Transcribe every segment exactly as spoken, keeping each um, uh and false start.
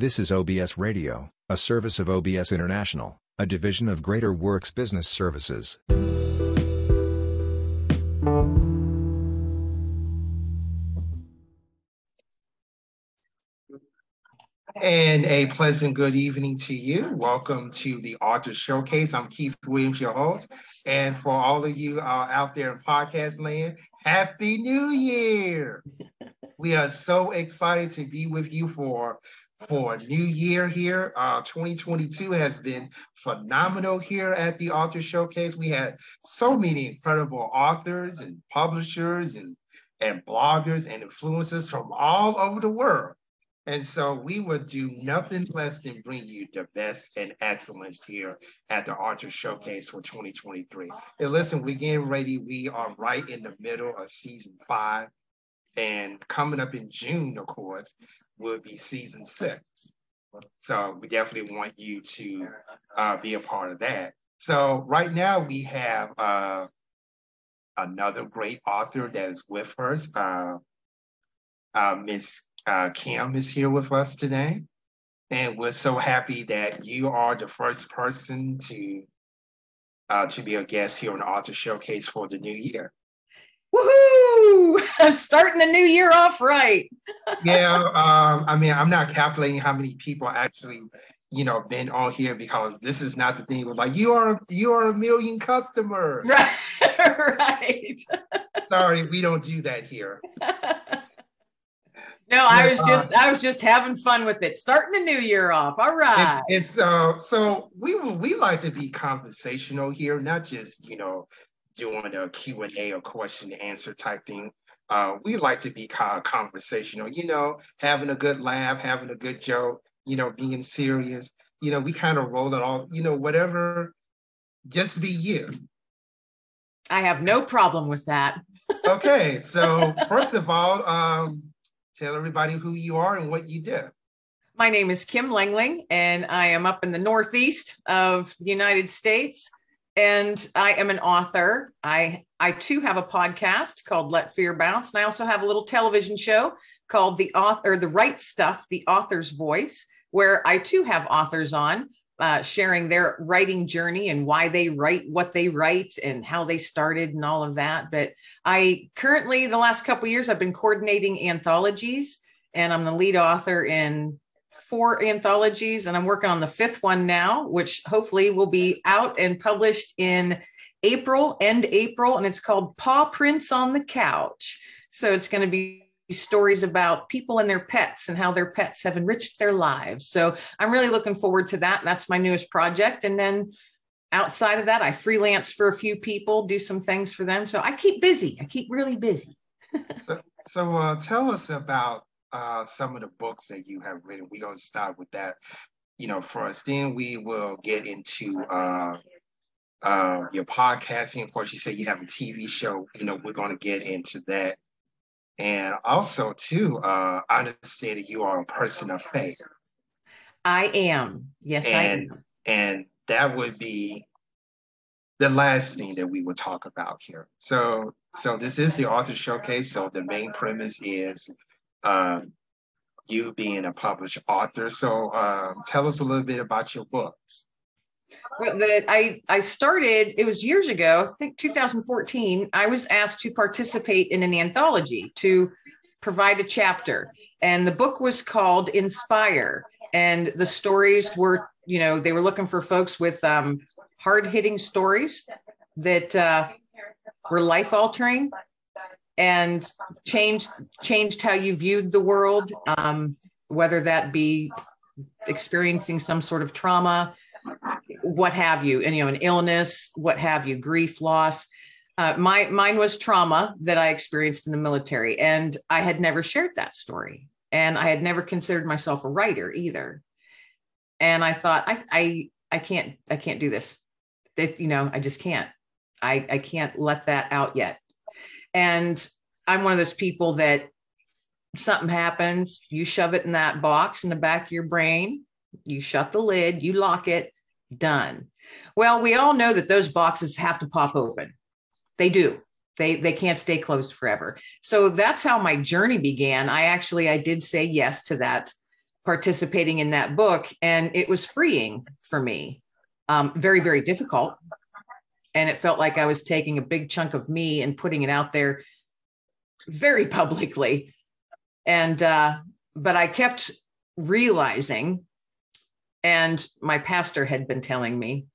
This is O B S Radio, a service of O B S International, a division of Greater Works Business Services. And a pleasant good evening to you. Welcome to the Author's Showcase. I'm Keith Williams, your host. And for all of you uh, out there in podcast land, Happy New Year! We are so excited to be with you for, for New Year here. Uh, twenty twenty-two has been phenomenal here at the Author's Showcase. We had so many incredible authors and publishers and, and bloggers and influencers from all over the world. And so we would do nothing less than bring you the best and excellence here at the Author's Showcase for twenty twenty-three. And listen, we're getting ready. We are right in the middle of season five. And coming up in June, of course, will be season six. So we definitely want you to uh, be a part of that. So right now we have uh, another great author that is with us. Uh, uh, Miss Uh, Kim is here with us today, and we're so happy that you are the first person to uh, to be a guest here on the Author Showcase for the new year. Woohoo! Starting the new year off right. yeah, um, I mean, I'm not calculating how many people actually, you know, been on here, because this is not the thing with like you are you are a million customers. Right, right. Sorry, we don't do that here. No, I was just I was just having fun with it, starting the new year off. All right. And, and so, so we we like to be conversational here, not just, you know, doing a Q and A or question and answer type thing. Uh, we like to be conversational, you know, having a good laugh, having a good joke, you know, being serious. You know, we kind of roll it all, you know, whatever. Just be you. I have no problem with that. Okay. So first of all, um, tell everybody who you are and what you do. My name is Kim Lengling, and I am up in the Northeast of the United States, and I am an author. I, I too have a podcast called Let Fear Bounce, and I also have a little television show called The Author, The Right Stuff, The Author's Voice, where I too have authors on uh, sharing their writing journey and why they write what they write and how they started and all of that. But I currently, the last couple of years, I've been coordinating anthologies, and I'm the lead author in four anthologies, and I'm working on the fifth one now, which hopefully will be out and published in April, end April. And it's called Paw Prints on the Couch. So it's going to be stories about people and their pets and how their pets have enriched their lives. So I'm really looking forward to that. That's my newest project. And then outside of that, I freelance for a few people, do some things for them. So I keep busy. I keep really busy. so so uh, tell us about uh, some of the books that you have written. We're going to start with that, you know, first. Then we will get into uh, uh, your podcasting. Of course, you said you have a T V show. You know, we're going to get into that. And also, too, uh, I understand that you are a person of faith. I am. Yes, and, I am. And that would be the last thing that we would talk about here. So, so this is the Author Showcase. So the main premise is uh, you being a published author. So uh, tell us a little bit about your books. Well, I, I started, it was years ago, I think two thousand fourteen, I was asked to participate in an anthology to provide a chapter. And the book was called Inspire. And the stories were, you know, they were looking for folks with um, hard-hitting stories that uh, were life-altering and changed, changed how you viewed the world, um, whether that be experiencing some sort of trauma, what have you, and, you know, an illness, what have you, grief, loss. Uh, my mine was trauma that I experienced in the military, and I had never shared that story, and I had never considered myself a writer either. And I thought, I I I can't I can't do this. It, you know, I just can't. I I can't let that out yet. And I'm one of those people that something happens, you shove it in that box in the back of your brain, you shut the lid, you lock it. Done. Well, we all know that those boxes have to pop open. They do. They they can't stay closed forever. So that's how my journey began. I actually, I did say yes to that participating in that book. And it was freeing for me, um, very, very difficult. And it felt like I was taking a big chunk of me and putting it out there very publicly. And, uh, but I kept realizing, and my pastor had been telling me,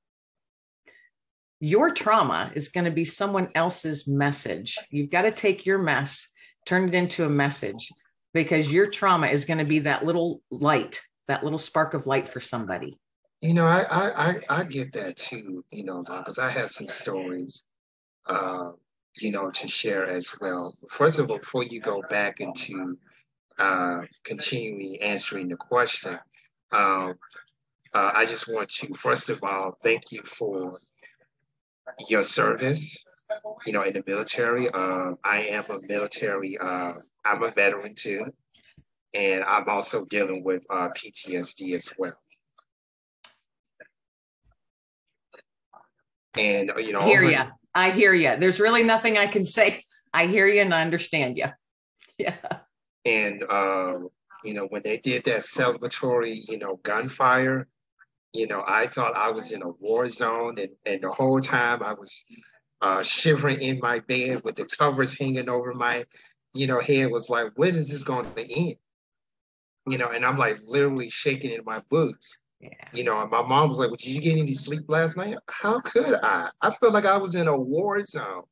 your trauma is going to be someone else's message. You've got to take your mess, turn it into a message, because your trauma is going to be that little light, that little spark of light for somebody. You know, I I I get that too, you know, because I have some stories, uh, you know, to share as well. First of all, before you go back into uh, continuing answering the question, um, uh, I just want to, first of all, thank you for your service, you know, in the military. Uh, I am a military, uh, I'm a veteran too, and I'm also dealing with uh, P T S D as well. And, you know, I hear you. I hear you. There's really nothing I can say. I hear you and I understand you. Yeah. And, uh, you know, when they did that celebratory, you know, gunfire, you know, I thought I was in a war zone. And, and the whole time I was uh, shivering in my bed with the covers hanging over my, you know, head, was like, when is this going to end? You know, and I'm like literally shaking in my boots. Yeah. You know, and my mom was like, well, did you get any sleep last night? How could I? I felt like I was in a war zone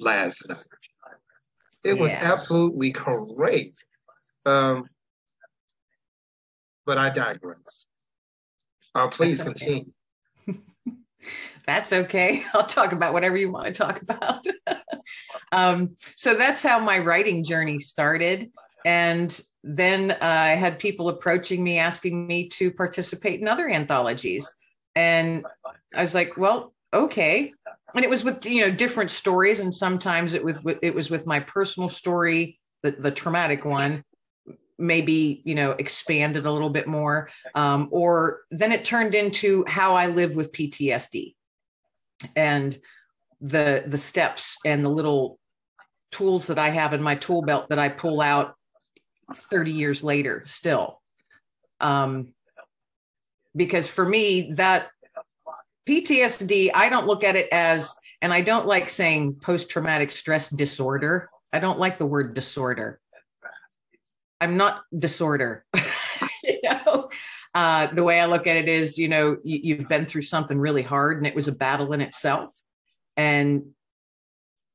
last night. It yeah. was absolutely crazy. Um, but I digress. Uh, please That's okay. continue. That's okay. I'll talk about whatever you want to talk about. um, so that's how my writing journey started. And then uh, I had people approaching me, asking me to participate in other anthologies. And I was like, well, okay. And it was with, you know, different stories. And sometimes it was, it was with my personal story, the, the traumatic one, maybe, you know, expanded a little bit more. Um, or then it turned into how I live with P T S D and the, the steps and the little tools that I have in my tool belt that I pull out thirty years later still. Um, because for me, that P T S D, I don't look at it as, and I don't like saying post-traumatic stress disorder. I don't like the word disorder. I'm not disorder. You know, uh, the way I look at it is, you know, you, you've been through something really hard and it was a battle in itself. And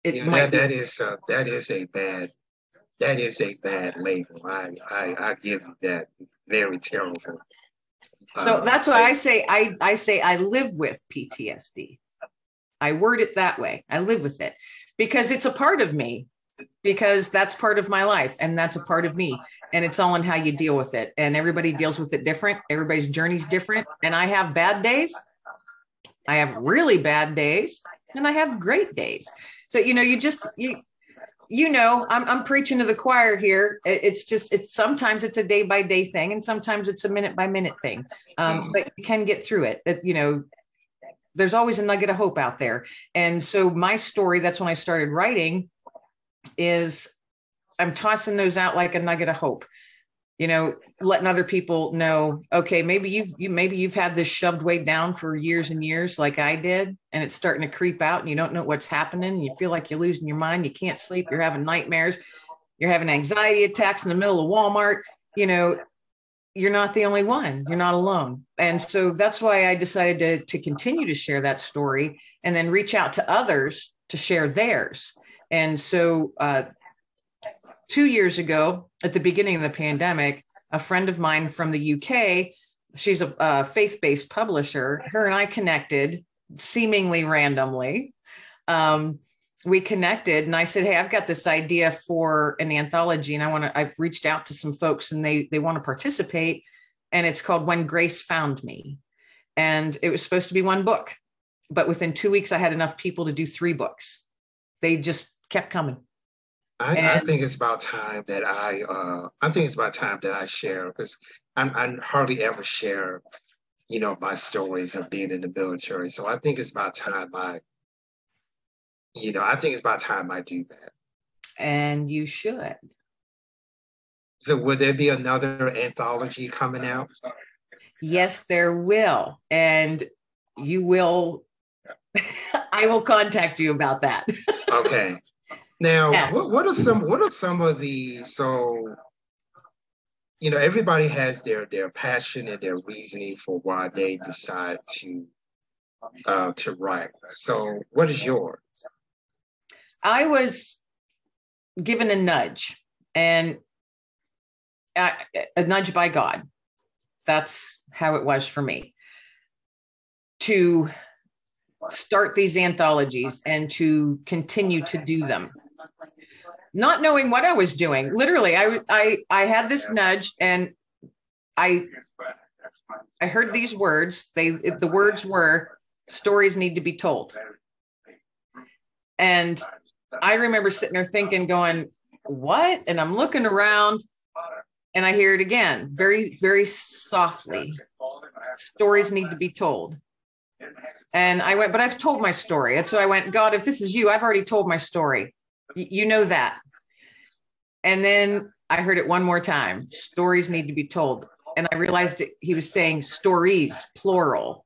it yeah, might that, be- that is uh, that is a bad That is a bad label. I, I, I give that. Very terrible. So um, that's why I, I say I, I say I live with P T S D. I word it that way. I live with it because it's a part of me, because that's part of my life and that's a part of me. And it's all in how you deal with it. And everybody deals with it different. Everybody's journey's different. And I have bad days. I have really bad days and I have great days. So, you know, you just, you, You know, I'm I'm preaching to the choir here. It's just, it's sometimes it's a day by day thing, and sometimes it's a minute by minute thing. Um, but you can get through it. It. You know, there's always a nugget of hope out there. And so my story, that's when I started writing, is I'm tossing those out like a nugget of hope. You know, letting other people know, okay, maybe you've you maybe you've had this shoved way down for years and years, like I did, and it's starting to creep out, and you don't know what's happening, and you feel like you're losing your mind, you can't sleep, you're having nightmares, you're having anxiety attacks in the middle of Walmart. You know, you're not the only one, you're not alone. And so that's why I decided to to continue to share that story and then reach out to others to share theirs. And so uh two years ago, at the beginning of the pandemic, a friend of mine from the U K, she's a, a faith-based publisher, her and I connected seemingly randomly. Um, we connected and I said, hey, I've got this idea for an anthology and I want to, I've reached out to some folks and they, they want to participate. And it's called When Grace Found Me. And it was supposed to be one book, but within two weeks, I had enough people to do three books. They just kept coming. I, I think it's about time that I, uh, I think it's about time that I share, because I'm, I hardly ever share, you know, my stories of being in the military. So I think it's about time I, you know, I think it's about time I do that. And you should. So would there be another anthology coming out? Yes, there will. And you will, I will contact you about that. Okay. Now, yes. what, what are some, what are some of the, so, you know, everybody has their, their passion and their reasoning for why they decide to, uh, to write. So what is yours? I was given a nudge and a, a nudge by God. That's how it was for me to start these anthologies and to continue to do them. Not knowing what I was doing. Literally, I, I, I had this nudge and I, I heard these words. They, the words were, stories need to be told. And I remember sitting there thinking, going, what? And I'm looking around and I hear it again, very, very softly. Stories need to be told. And I went, but I've told my story. And so I went, God, if this is you, I've already told my story. You know that. And then I heard it one more time. Stories need to be told. And I realized it, he was saying stories, plural.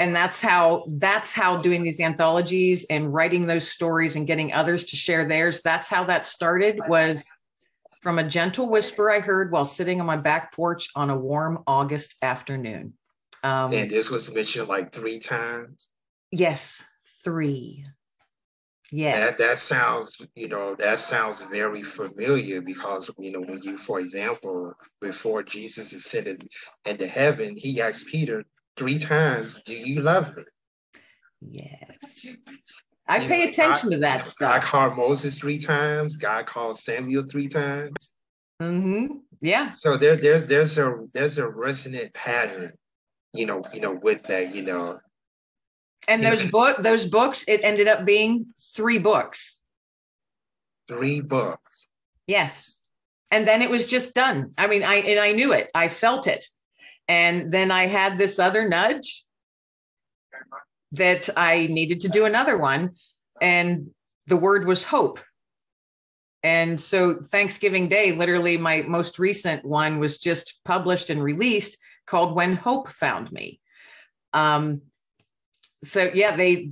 And that's how, that's how doing these anthologies and writing those stories and getting others to share theirs. That's how that started, was from a gentle whisper I heard while sitting on my back porch on a warm August afternoon. Um, and this was mentioned like three times? Yes, three. Yeah. That, that sounds, you know, that sounds very familiar because, you know, when you, for example, before Jesus ascended into heaven, he asked Peter three times, do you love me? Yes. I you pay know, attention God, to that stuff. God called Moses three times. God called Samuel three times. Mm-hmm. Yeah. So there, there's, there's a, there's a resonant pattern, you know, you know, with that, you know. And those book, those books, it ended up being three books. Three books. Yes. And then it was just done. I mean, I, and I knew it, I felt it. And then I had this other nudge that I needed to do another one. And the word was hope. And so Thanksgiving Day, literally my most recent one was just published and released, called When Hope Found Me. Um, So yeah, they,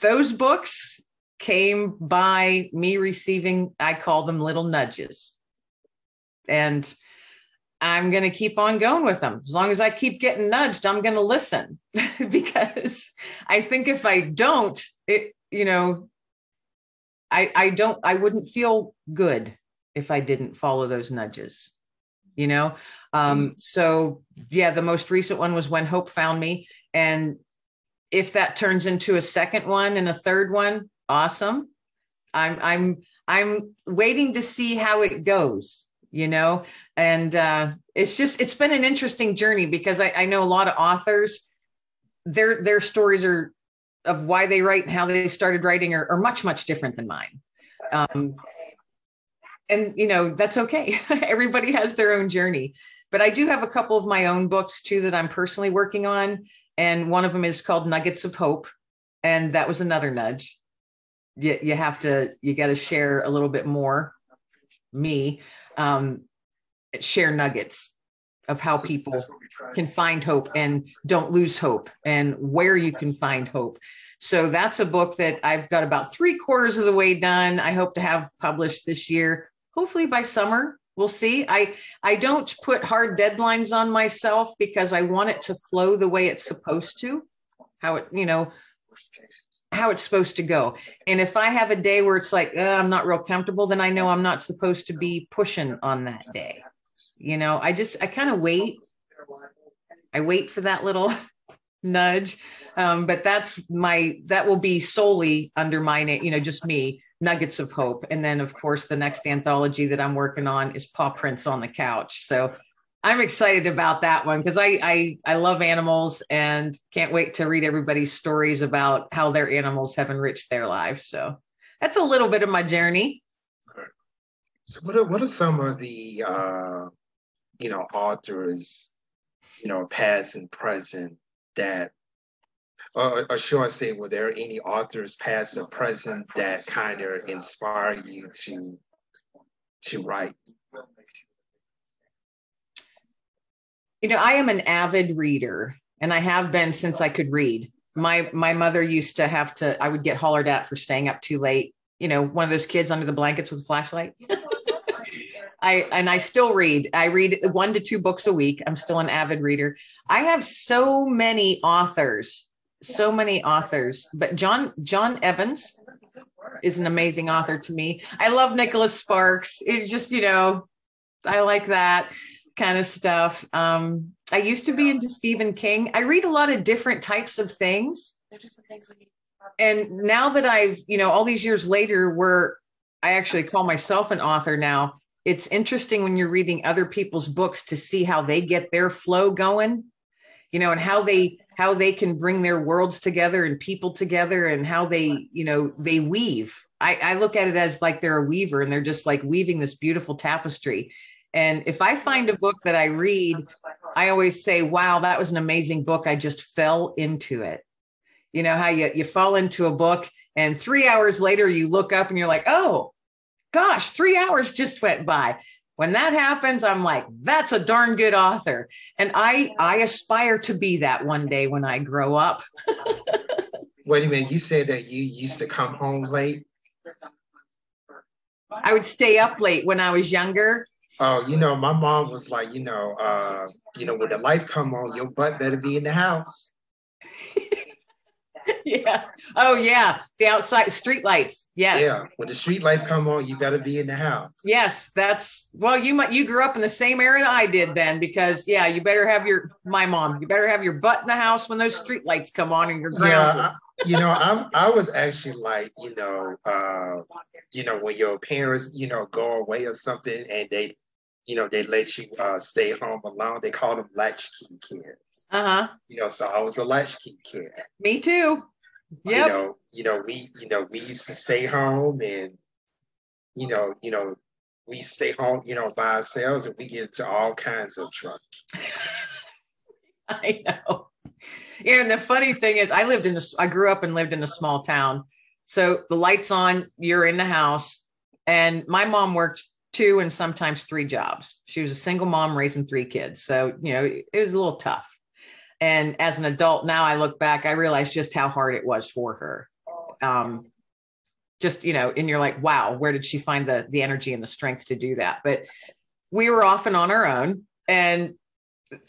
those books came by me receiving, I call them little nudges, and I'm going to keep on going with them. As long as I keep getting nudged, I'm going to listen because I think if I don't, it, you know, I, I don't, I wouldn't feel good if I didn't follow those nudges, you know? Um, so yeah, the most recent one was When Hope Found Me. And if that turns into a second one and a third one, awesome. I'm I'm I'm waiting to see how it goes, you know. And uh, it's just it's been an interesting journey because I, I know a lot of authors, their their stories are of why they write and how they started writing are, are much much different than mine, um, and you know that's okay. Everybody has their own journey, but I do have a couple of my own books too that I'm personally working on. And one of them is called Nuggets of Hope. And that was another nudge. You, you have to, you got to share a little bit more, me, um, share nuggets of how people can find hope and don't lose hope and where you can find hope. So that's a book that I've got about three quarters of the way done. I hope to have published this year, hopefully by summer. We'll see. I, I don't put hard deadlines on myself because I want it to flow the way it's supposed to, how it, you know, how it's supposed to go. And if I have a day where it's like, oh, I'm not real comfortable, then I know I'm not supposed to be pushing on that day. You know, I just, I kind of wait. I wait for that little nudge. Um, but that's my, that will be solely under my name, you know, just me. Nuggets of Hope. And then of course the next anthology that I'm working on is Paw Prints on the Couch. So I'm excited about that one because I, I I love animals and can't wait to read everybody's stories about how their animals have enriched their lives. So that's a little bit of my journey. So what are, what are some of the uh, you know, authors, you know, past and present that Or, or should I say, were there any authors, past or present, that kind of inspire you to to write? You know, I am an avid reader, and I have been since I could read. My my mother used to have to, I would get hollered at for staying up too late. You know, one of those kids under the blankets with a flashlight. I and I still read. I read one to two books a week. I'm still an avid reader. I have so many authors, so many authors. But John John Evans is an amazing author to me. I love Nicholas Sparks. It's just, you know, I like that kind of stuff. Um, I used to be into Stephen King. I read a lot of different types of things. And now that I've, you know, all these years later, where I actually call myself an author now, it's interesting when you're reading other people's books to see how they get their flow going, you know, and how they how they can bring their worlds together and people together, and how they, you know, they weave. I, I look at it as like they're a weaver, and they're just like weaving this beautiful tapestry. And if I find a book that I read, I always say, wow, that was an amazing book. I just fell into it. You know how you, you fall into a book, and three hours later you look up and you're like, oh gosh, three hours just went by. When that happens, I'm like, that's a darn good author. And I, I aspire to be that one day when I grow up. Wait a minute. You said that you used to come home late. I would stay up late when I was younger. Oh, you know, my mom was like, you know, uh, you know, when the lights come on, your butt better be in the house. Yeah. Oh, yeah. The outside street lights. Yes. Yeah. When the street lights come on, you better be in the house. Yes. That's, well, you might, you grew up in the same area I did then, because yeah, you better have your, my mom, you better have your butt in the house when those street lights come on and you're grounded. Yeah, I, you know, I'm, I was actually like, you know, uh, you know, when your parents, you know, go away or something and they, you know, they let you uh, stay home alone. They call them latchkey kids. Uh-huh. You know, so I was a latchkey kid. Me too. Yeah. You know, you know, we, you know, we used to stay home, and you know, you know, we stay home, you know, by ourselves, and we get into all kinds of trouble. I know. Yeah, and the funny thing is, I lived in a, I grew up and lived in a small town, so the lights on, you're in the house, and my mom worked two and sometimes three jobs. She was a single mom raising three kids, so you know, it was a little tough. And as an adult now, I look back, I realize just how hard it was for her. Um, just, you know, and you're like, wow, where did she find the, the energy and the strength to do that? But we were often on our own, and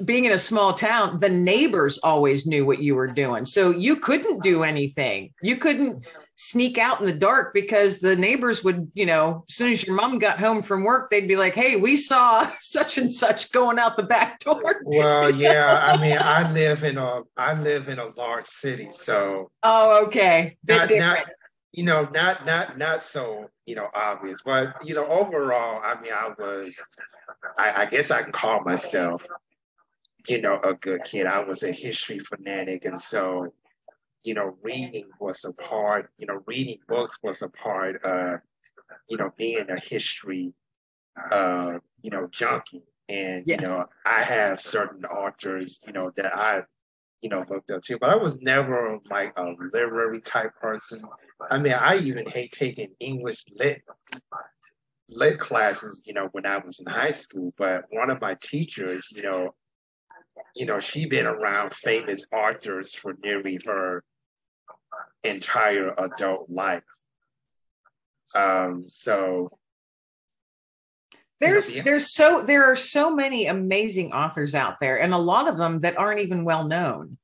being in a small town, the neighbors always knew what you were doing. So you couldn't do anything. You couldn't sneak out in the dark, because the neighbors would, you know, as soon as your mom got home from work, they'd be like, hey, we saw such and such going out the back door. Well, yeah. I mean, I live in a, I live in a large city. So. Oh, okay. Not, not, you know, not, not, not so, you know, obvious, but you know, overall, I mean, I was, I, I guess I can call myself, you know, a good kid. I was a history fanatic. And so, you know, reading was a part, you know, reading books was a part of, you know, being a history, uh, you know, junkie. And, yeah. You know, I have certain authors, you know, that I, you know, looked up to, but I was never like a literary type person. I mean, I even hate taking English lit, lit classes, you know, when I was in high school, but one of my teachers, you know, you know, she'd been around famous authors for nearly her entire adult life. Um, so there's, you know, yeah. there's so, there are so many amazing authors out there, and a lot of them that aren't even well known.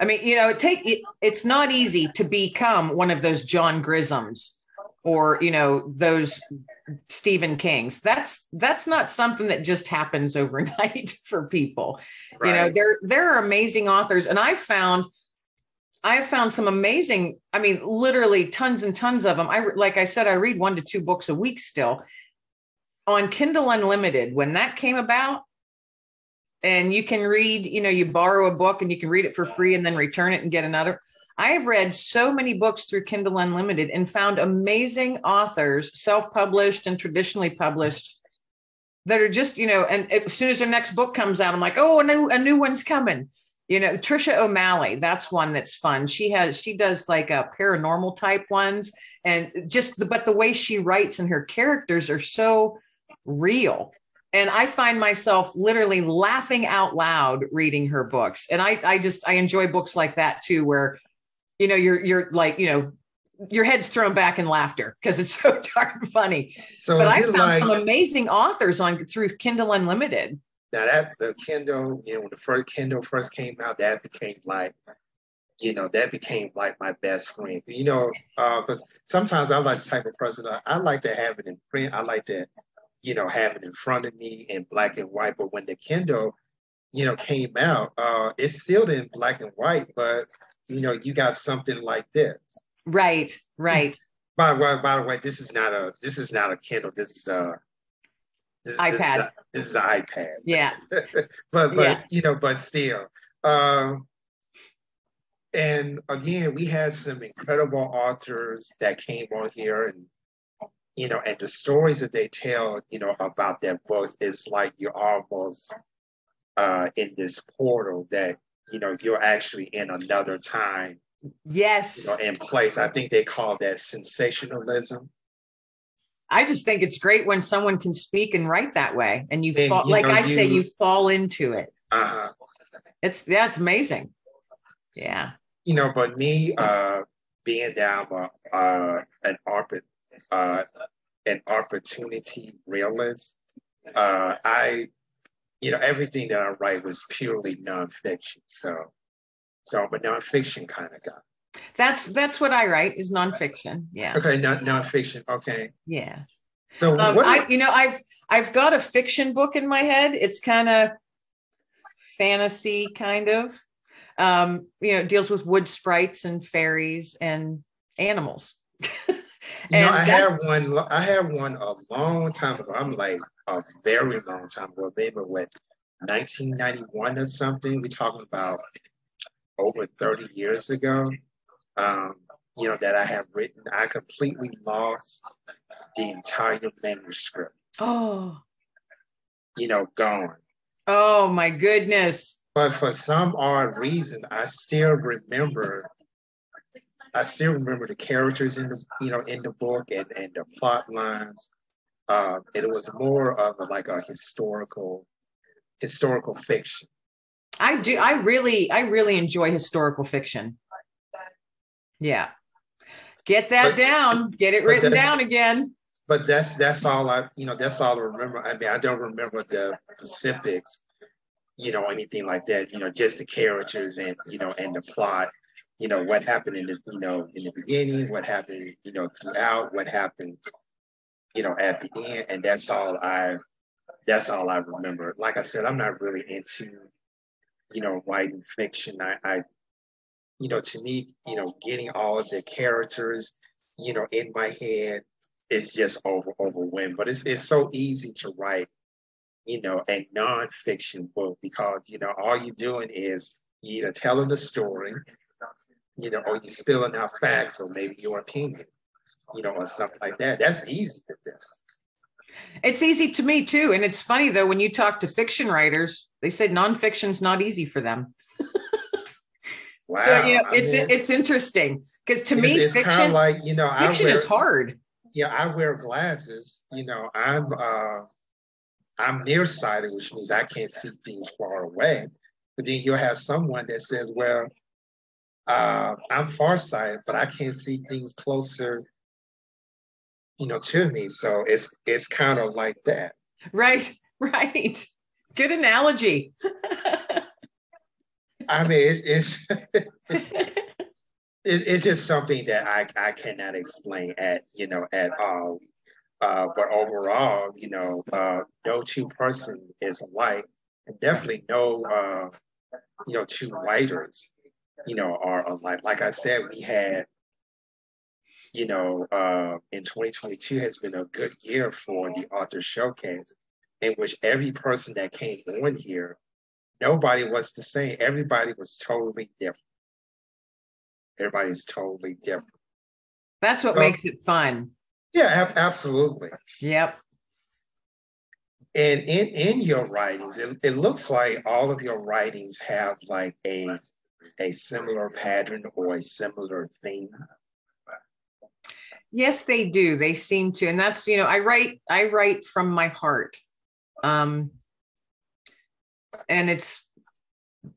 I mean, you know, it take it, it's not easy to become one of those John Griswoms or, you know, those Stephen Kings. That's, that's not something that just happens overnight for people. Right. You know, there, there are amazing authors. And I've found, I've found some amazing, I mean, literally tons and tons of them. I, like I said, I read one to two books a week still on Kindle Unlimited. When that came about, and you can read, you know, you borrow a book and you can read it for free and then return it and get another. I have read so many books through Kindle Unlimited and found amazing authors, self-published and traditionally published, that are just, you know, and as soon as their next book comes out, I'm like, oh, a new, a new one's coming. You know, Tricia O'Malley, that's one that's fun. She has, she does like a paranormal type ones, and just, the, but the way she writes and her characters are so real. And I find myself literally laughing out loud reading her books. And I, I just, I enjoy books like that too, where, you know, you're, you're like, you know, your head's thrown back in laughter because it's so darn funny. So but I found like, some amazing authors on through Kindle Unlimited. Now that the Kindle, you know, when the first Kindle first came out, that became like, you know, that became like my best friend, you know, because uh, sometimes I'm like the type of person, I, I like to have it in print. I like to, you know, have it in front of me in black and white. But when the Kindle, you know, came out, uh, it's still in black and white, but, you know, you got something like this. Right, right. By the way, by the way, this is not a this is not a Kindle. This is a this, iPad. This is, a, this is an iPad. Yeah. but but yeah. you know, but still. Um, and again, we had some incredible authors that came on here, and you know, and the stories that they tell, you know, about their books, it's like you're almost uh, in this portal that you know you're actually in another time. Yes. You know, in place. I think they call that sensationalism. I just think it's great when someone can speak and write that way. And you, and, fall, you like know, I you, say, you fall into it. Uh, it's that's yeah, amazing. Yeah. You know, but me uh, being down uh, uh, an, uh, an opportunity realist, uh, I, you know, everything that I write was purely nonfiction. So. So I'm a nonfiction kind of guy. That's that's what I write is nonfiction. Yeah. Okay, not nonfiction. Okay. Yeah. So um, what I, you know, I've I've got a fiction book in my head. It's kind of fantasy, kind of. Um, you know, it deals with wood sprites and fairies and animals. and you know, I had one. I had one a long time ago. I'm like a very long time ago. Maybe what, nineteen ninety-one or something. We're talking about over thirty years ago, um, you know, that I have written. I completely lost the entire manuscript. Oh. You know, gone. Oh, my goodness. But for some odd reason, I still remember, I still remember the characters in the, you know, in the book and, and the plot lines. Uh, it was more of a, like a historical, historical fiction. I do. I really, I really enjoy historical fiction. Yeah. Get that but, down. Get it written down again. But that's, that's all I, you know, that's all I remember. I mean, I don't remember the specifics, you know, anything like that, you know, just the characters and, you know, and the plot, you know, what happened in the, you know, in the beginning, what happened, you know, throughout, what happened, you know, at the end. And that's all I, that's all I remember. Like I said, I'm not really into, you know, writing fiction. I, I, you know, to me, you know, getting all of the characters, you know, in my head is just over, overwhelming. But it's it's so easy to write, you know, a nonfiction book because, you know, all you're doing is you know telling the story, you know, or you're spilling out facts or maybe your opinion, you know, or something like that. That's easy to do. It's easy to me too. And it's funny though, when you talk to fiction writers, they say nonfiction's not easy for them. Wow. So, you know, it's, I mean, it's interesting because to it's, me, it's fiction, kind of like, you know, fiction I wear, is hard. Yeah. I wear glasses, you know, I'm, uh, I'm nearsighted, which means I can't see things far away, but then you'll have someone that says, well, uh, I'm farsighted, but I can't see things closer, you know, to me. So it's it's kind of like that. Right, right. Good analogy. I mean, it, it's it, it's just something that I I cannot explain at you know at all. Uh, but overall, you know, uh, no two person is alike, and definitely no uh, you know two writers, you know, are alike. Like I said, we had. You know, uh, in twenty twenty-two has been a good year for the Author's Showcase, in which every person that came on here, nobody was the same. Everybody was totally different. Everybody's totally different. That's what so, makes it fun. Yeah, ab- absolutely. Yep. And in, in your writings, it, it looks like all of your writings have like a, a similar pattern or a similar theme. Yes, they do. They seem to. And that's, you know, I write, I write from my heart. Um, and it's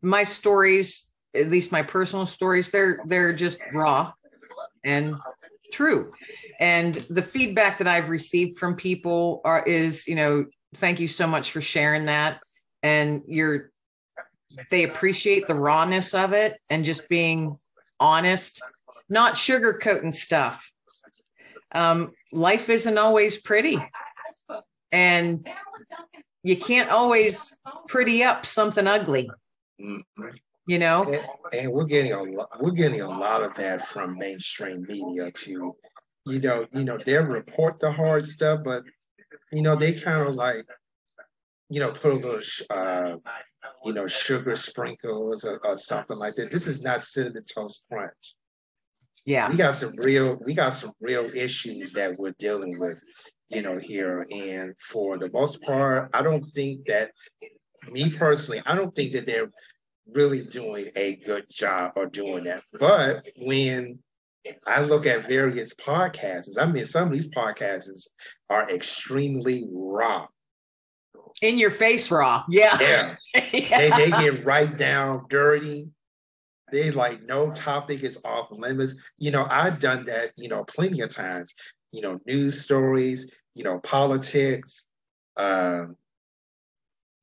my stories, at least my personal stories, they're they're just raw and true. And the feedback that I've received from people are is, you know, thank you so much for sharing that. And you're they appreciate the rawness of it and just being honest, not sugarcoating stuff. Um, life isn't always pretty. And you can't always pretty up something ugly. You know, and, and we're getting a lot, we're getting a lot of that from mainstream media too. You know, you know, they report the hard stuff, but you know, they kind of like, you know, put a little, uh, you know, sugar sprinkles or, or something like that. This is not Cinnamon Toast Crunch. Yeah, we got some real, we got some real issues that we're dealing with, you know, here. And for the most part, I don't think that, me personally, I don't think that they're really doing a good job or doing that. But when I look at various podcasts, I mean, some of these podcasts are extremely raw. In your face raw. Yeah. Yeah. Yeah. They, they get right down dirty. They like, no topic is off limits. You know, I've done that, you know, plenty of times, you know, news stories, you know, politics, um,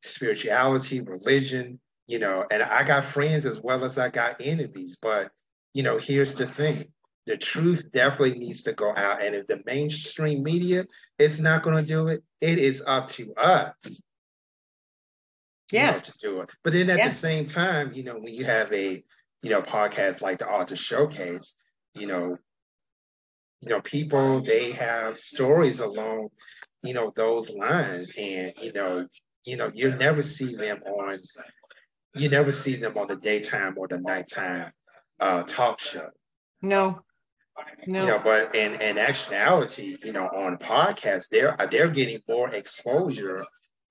spirituality, religion, you know, and I got friends as well as I got enemies. But, you know, here's the thing. The truth definitely needs to go out. And if the mainstream media is not going to do it, it is up to us. Yes. You know, to do it. But then at yes. the same time, you know, when you have a, you know, podcast like the Author's Showcase, you know, you know, people, they have stories along, you know, those lines. And, you know, you know, you never see them on, you never see them on the daytime or the nighttime uh, talk show. No, no. You know, but in, in actuality, you know, on podcasts, they're they're getting more exposure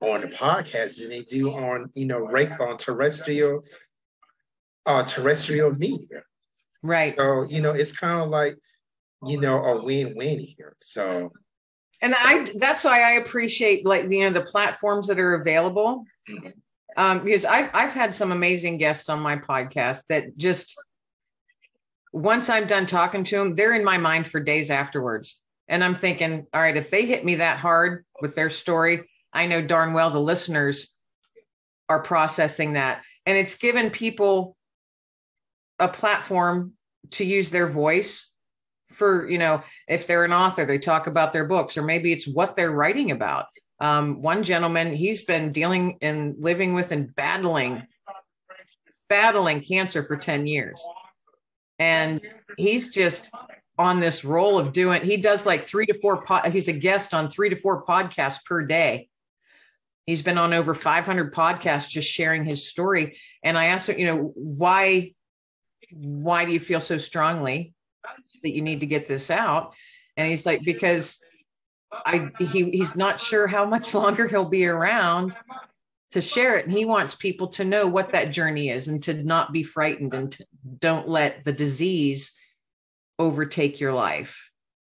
on the podcast than they do on, you know, on terrestrial, uh, terrestrial media. Right. So, you know, it's kind of like, you know, a win-win here. So. And I that's why I appreciate, like, you know, the platforms that are available. Mm-hmm. Um, because I've, I've had some amazing guests on my podcast that just, once I'm done talking to them, they're in my mind for days afterwards. And I'm thinking, all right, if they hit me that hard with their story, I know darn well the listeners are processing that. And it's given people a platform to use their voice for, you know, if they're an author, they talk about their books, or maybe it's what they're writing about. Um, one gentleman, he's been dealing and living with and battling, battling cancer for ten years. And he's just on this roll of doing, he does like three to four, pod, he's a guest on three to four podcasts per day. He's been on over five hundred podcasts, just sharing his story. And I asked him, you know, why, why do you feel so strongly that you need to get this out? And he's like, because I he he's not sure how much longer he'll be around to share it, and he wants people to know what that journey is and to not be frightened and to, don't let the disease overtake your life.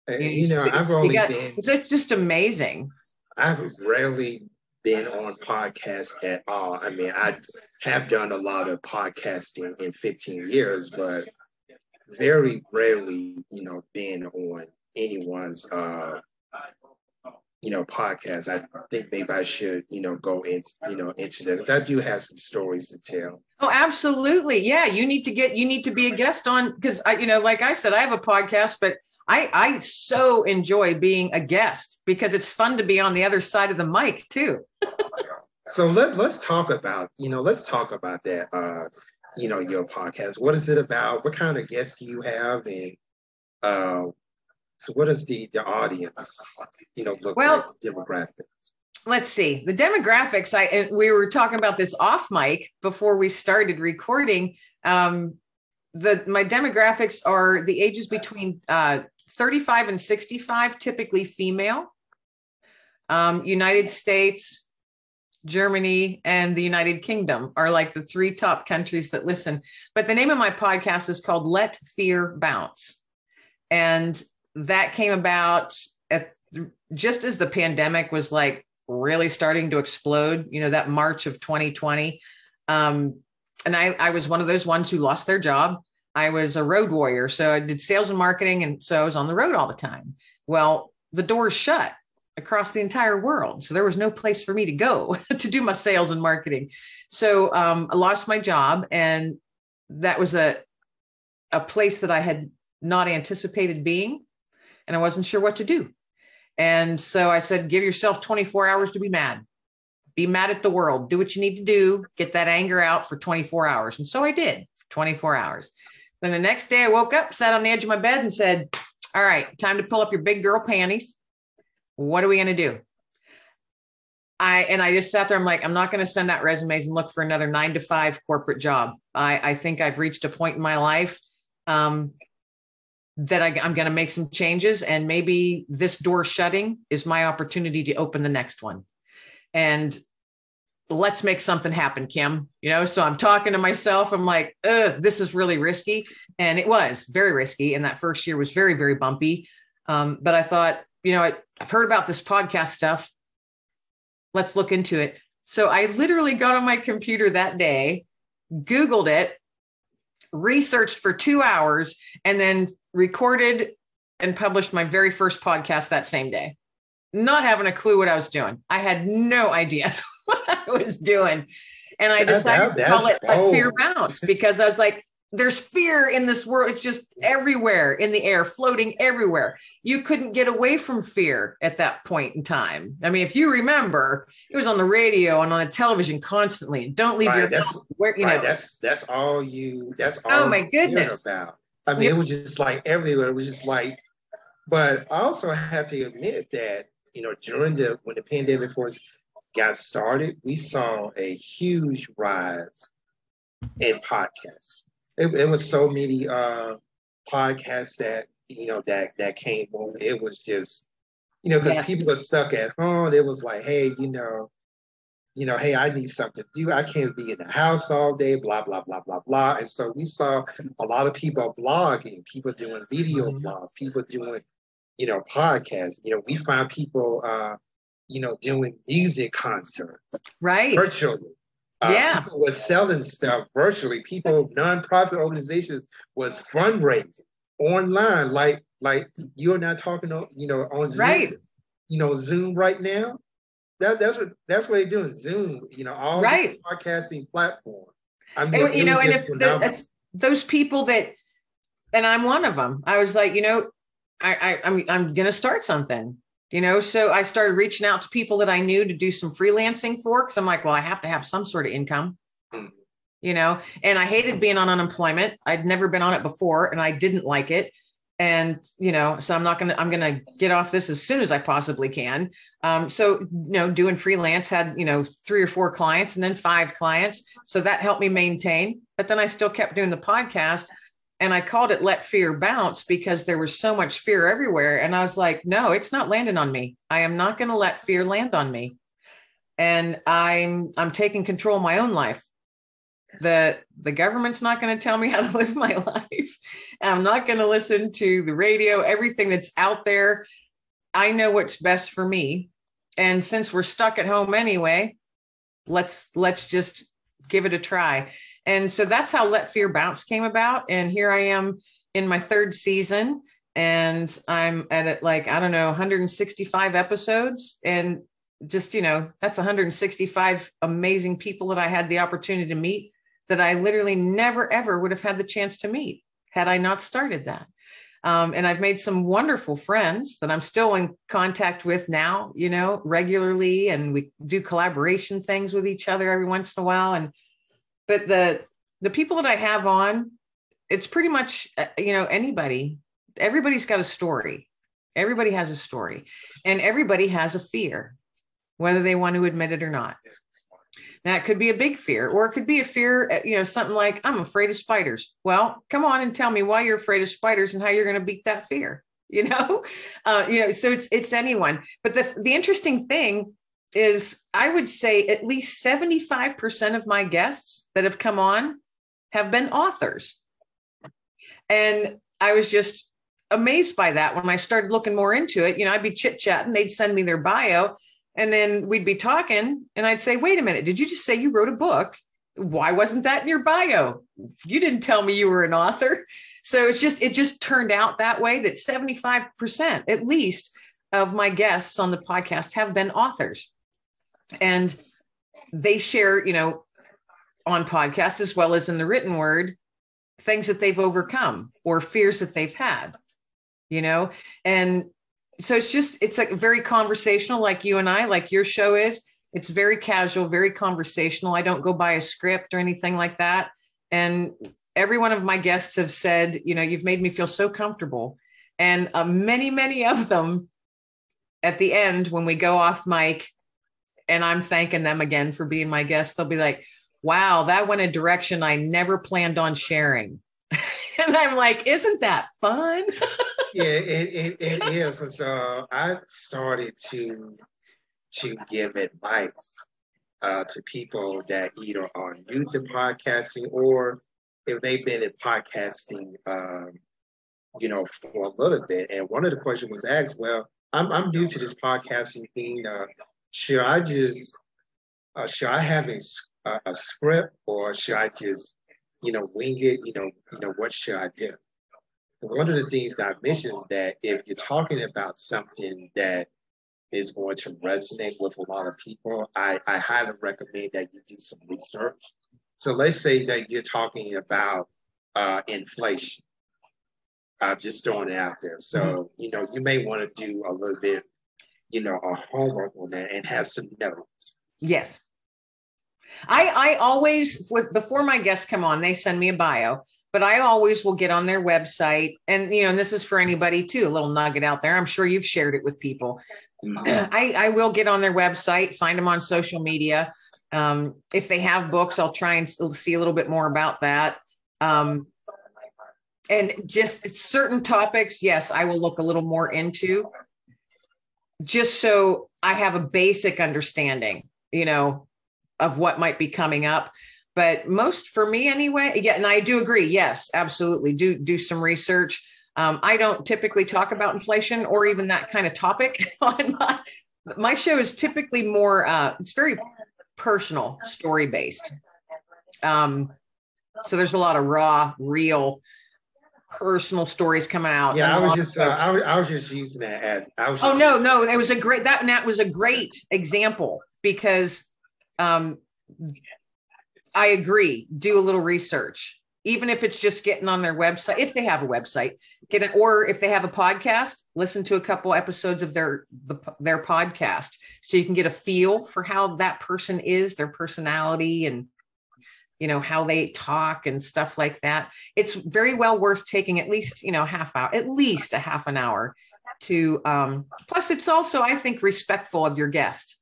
And, you, know, you know, I've only got, been. It's just amazing. I've rarely been on podcasts at all. I mean, I have done a lot of podcasting in fifteen years, but very rarely, you know, been on anyone's. Uh, you know, podcast. I think maybe I should, you know, go into, you know, into that, because I do have some stories to tell. Oh, absolutely. Yeah. You need to get, you need to be a guest on, because I, you know, like I said, I have a podcast, but I, I so enjoy being a guest because it's fun to be on the other side of the mic too. So let, let's talk about, you know, let's talk about that. Uh, you know, your podcast, what is it about? What kind of guests do you have? And, uh, so what does the, the audience, you know, look well, like, demographics? Let's see. The demographics, I and we were talking about this off mic before we started recording. Um, the my demographics are the ages between uh, thirty-five and sixty-five, typically female. Um, United States, Germany, and the United Kingdom are like the three top countries that listen. But the name of my podcast is called Let Fear Bounce. And that came about at, just as the pandemic was like really starting to explode, you know, that March of twenty twenty. Um, and I, I was one of those ones who lost their job. I was a road warrior. So I did sales and marketing. And so I was on the road all the time. Well, the doors shut across the entire world. So there was no place for me to go to do my sales and marketing. So um, I lost my job. And that was a, a place that I had not anticipated being. And I wasn't sure what to do. And so I said, give yourself twenty-four hours to be mad. Be mad at the world. Do what you need to do. Get that anger out for twenty-four hours. And so I did for twenty-four hours. Then the next day I woke up, sat on the edge of my bed and said, all right, time to pull up your big girl panties. What are we going to do? I, and I just sat there. I'm like, I'm not going to send out resumes and look for another nine to five corporate job. I, I think I've reached a point in my life um, that I, I'm going to make some changes, and maybe this door shutting is my opportunity to open the next one. And let's make something happen, Kim, you know? So I'm talking to myself. I'm like, ugh, this is really risky. And it was very risky. And that first year was very, very bumpy. Um, but I thought, you know, I, I've heard about this podcast stuff. Let's look into it. So I literally got on my computer that day, Googled it, researched for two hours, and then recorded and published my very first podcast that same day. Not having a clue what I was doing. I had no idea what I was doing. And I decided that, that, to call it Let Fear Bounce, because I was like, there's fear in this world. It's just everywhere in the air, floating everywhere. You couldn't get away from fear at that point in time. I mean, if you remember, it was on the radio and on the television constantly. Don't leave right, your that's, where, you right, know. That's that's all you that's all oh my goodness about. I mean, yep. It was just like everywhere. It was just like, but I also have to admit that, you know, during the when the pandemic first got started, we saw a huge rise in podcasts. It, it was so many uh, podcasts that, you know, that that came over. It was just, you know, because yeah. people are stuck at home. It was like, hey, you know, you know, hey, I need something to do. I can't be in the house all day, blah, blah, blah, blah, blah. And so we saw a lot of people blogging, people doing video mm-hmm. blogs, people doing, you know, podcasts. You know, we found people, uh, you know, doing music concerts. Right. Virtually. Uh, yeah, people were selling stuff virtually. People, nonprofit organizations was fundraising online, like like you are now talking on, you know, on Zoom, right. you know, Zoom right now. That that's what that's what they're doing. Zoom, you know, all right. the podcasting platform. I mean, and, you know, and if the, that's those people that, and I'm one of them. I was like, you know, I, I I'm I'm gonna start something. You know, so I started reaching out to people that I knew to do some freelancing for, because I'm like, well, I have to have some sort of income, you know, and I hated being on unemployment. I'd never been on it before and I didn't like it. And, you know, so I'm not going to I'm going to get off this as soon as I possibly can. Um, so, you know, doing freelance had, you know, three or four clients and then five clients. So that helped me maintain. But then I still kept doing the podcast. And I called it Let Fear Bounce because there was so much fear everywhere. And I was like, no, it's not landing on me. I am not going to let fear land on me. And I'm I'm taking control of my own life. The, the government's not going to tell me how to live my life. I'm not going to listen to the radio, everything that's out there. I know what's best for me. And since we're stuck at home anyway, let's let's just give it a try. And so that's how Let Fear Bounce came about. And here I am in my third season and I'm at like, I don't know, one hundred sixty-five episodes. And just, you know, that's one hundred sixty-five amazing people that I had the opportunity to meet that I literally never, ever would have had the chance to meet had I not started that. Um, and I've made some wonderful friends that I'm still in contact with now, you know, regularly. And we do collaboration things with each other every once in a while. And But the the people that I have on, it's pretty much, you know, anybody, everybody's got a story. Everybody has a story and everybody has a fear, whether they want to admit it or not. Now, it could be a big fear or it could be a fear, you know, something like I'm afraid of spiders. Well, come on and tell me why you're afraid of spiders and how you're going to beat that fear, you know, uh, you know, so it's it's anyone. But the the interesting thing is I would say at least seventy-five percent of my guests that have come on have been authors. And I was just amazed by that when I started looking more into it. You know, I'd be chit-chatting, they'd send me their bio And then we'd be talking and I'd say, wait a minute, did you just say you wrote a book? Why wasn't that in your bio? You didn't tell me you were an author. So it's just, it just turned out that way that seventy-five percent at least of my guests on the podcast have been authors, and they share, you know, on podcasts as well as in the written word, things that they've overcome or fears that they've had, you know, and so it's just, it's like very conversational, like you and I, like your show is. It's very casual, very conversational. I don't go by a script or anything like that. And every one of my guests have said, you know, you've made me feel so comfortable. And uh, many, many of them at the end, when we go off mic and I'm thanking them again for being my guest, they'll be like, wow, that went a direction I never planned on sharing. And I'm like, isn't that fun? Yeah, it, it, it is. And so I started to, to give advice uh, to people that either are new to podcasting or if they've been in podcasting, um, you know, for a little bit. And one of the questions was asked, well, I'm, I'm new to this podcasting thing. Uh, should I just, uh, should I have a, a, a script or should I just, you know, wing it? You know, you know, what should I do? One of the things that I mentioned is that if you're talking about something that is going to resonate with a lot of people, I, I highly recommend that you do some research. So let's say that you're talking about uh, inflation. I'm just throwing it out there. So, you know, you may want to do a little bit, you know, a homework on that and have some notes. Yes. I, I always, with, before my guests come on, they send me a bio. But I always will get on their website and, you know, and this is for anybody too, a little nugget out there. I'm sure you've shared it with people. I, I will get on their website, find them on social media. Um, if they have books, I'll try and see a little bit more about that. Um, and just certain topics. Yes, I will look a little more into just so I have a basic understanding, you know, of what might be coming up. But most for me anyway, yeah, and I do agree. Yes, absolutely. Do do some research. Um, I don't typically talk about inflation or even that kind of topic on my, my show is typically more, uh, it's very personal, story-based. Um, so there's a lot of raw, real, personal stories coming out. Yeah, I was just, uh, I, was, I was just using that as, I was just oh, no, no, it was a great, that, that was a great example because, um, I agree. Do a little research, even if it's just getting on their website. If they have a website, get it, or if they have a podcast, listen to a couple episodes of their the, their podcast, so you can get a feel for how that person is, their personality, and you know how they talk and stuff like that. It's very well worth taking at least you know half hour, at least a half an hour to. Um, plus, it's also I think respectful of your guest.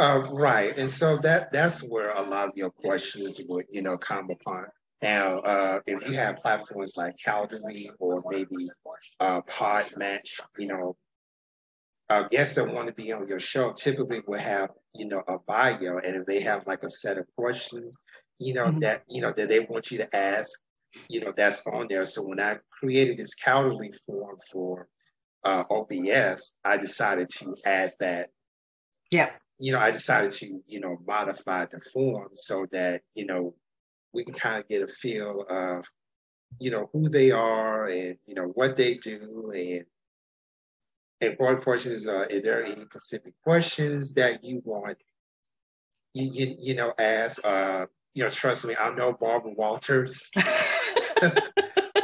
Uh, right, and so that that's where a lot of your questions would, you know, come upon. Now, uh, if you have platforms like Calgary or maybe uh, PodMatch, you know, uh, guests that want to be on your show typically will have, you know, a bio, and if they have like a set of questions, you know, mm-hmm. that you know that they want you to ask, you know, that's on there. So when I created this Calgary form for uh, O B S, I decided to add that. Yeah. You know, I decided to, you know, modify the form so that, you know, we can kind of get a feel of, you know, who they are and, you know, what they do. And and broad questions are, are there any specific questions that you want, you, you, you know, ask, uh, you know, trust me, I'm no Barbara Walters,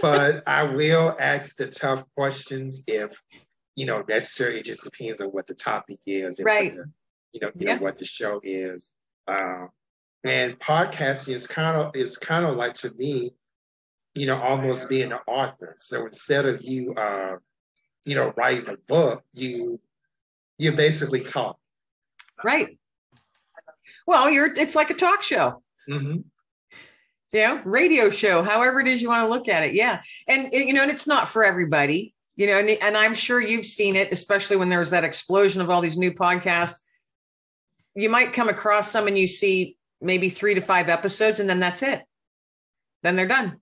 but I will ask the tough questions if, you know, necessary. It just depends on what the topic is. Right. You know, you yeah. know what the show is, um, and podcasting is kind of is kind of like to me, you know, almost being an author. So instead of you, uh, you know, writing a book, you you basically talk. Right. Well, you're it's like a talk show. Mm-hmm. Yeah, radio show, however it is you want to look at it. Yeah, and you know, and it's not for everybody. You know, and, and I'm sure you've seen it, especially when there was that explosion of all these new podcasts. You might come across some and you see maybe three to five episodes and then that's it. Then they're done.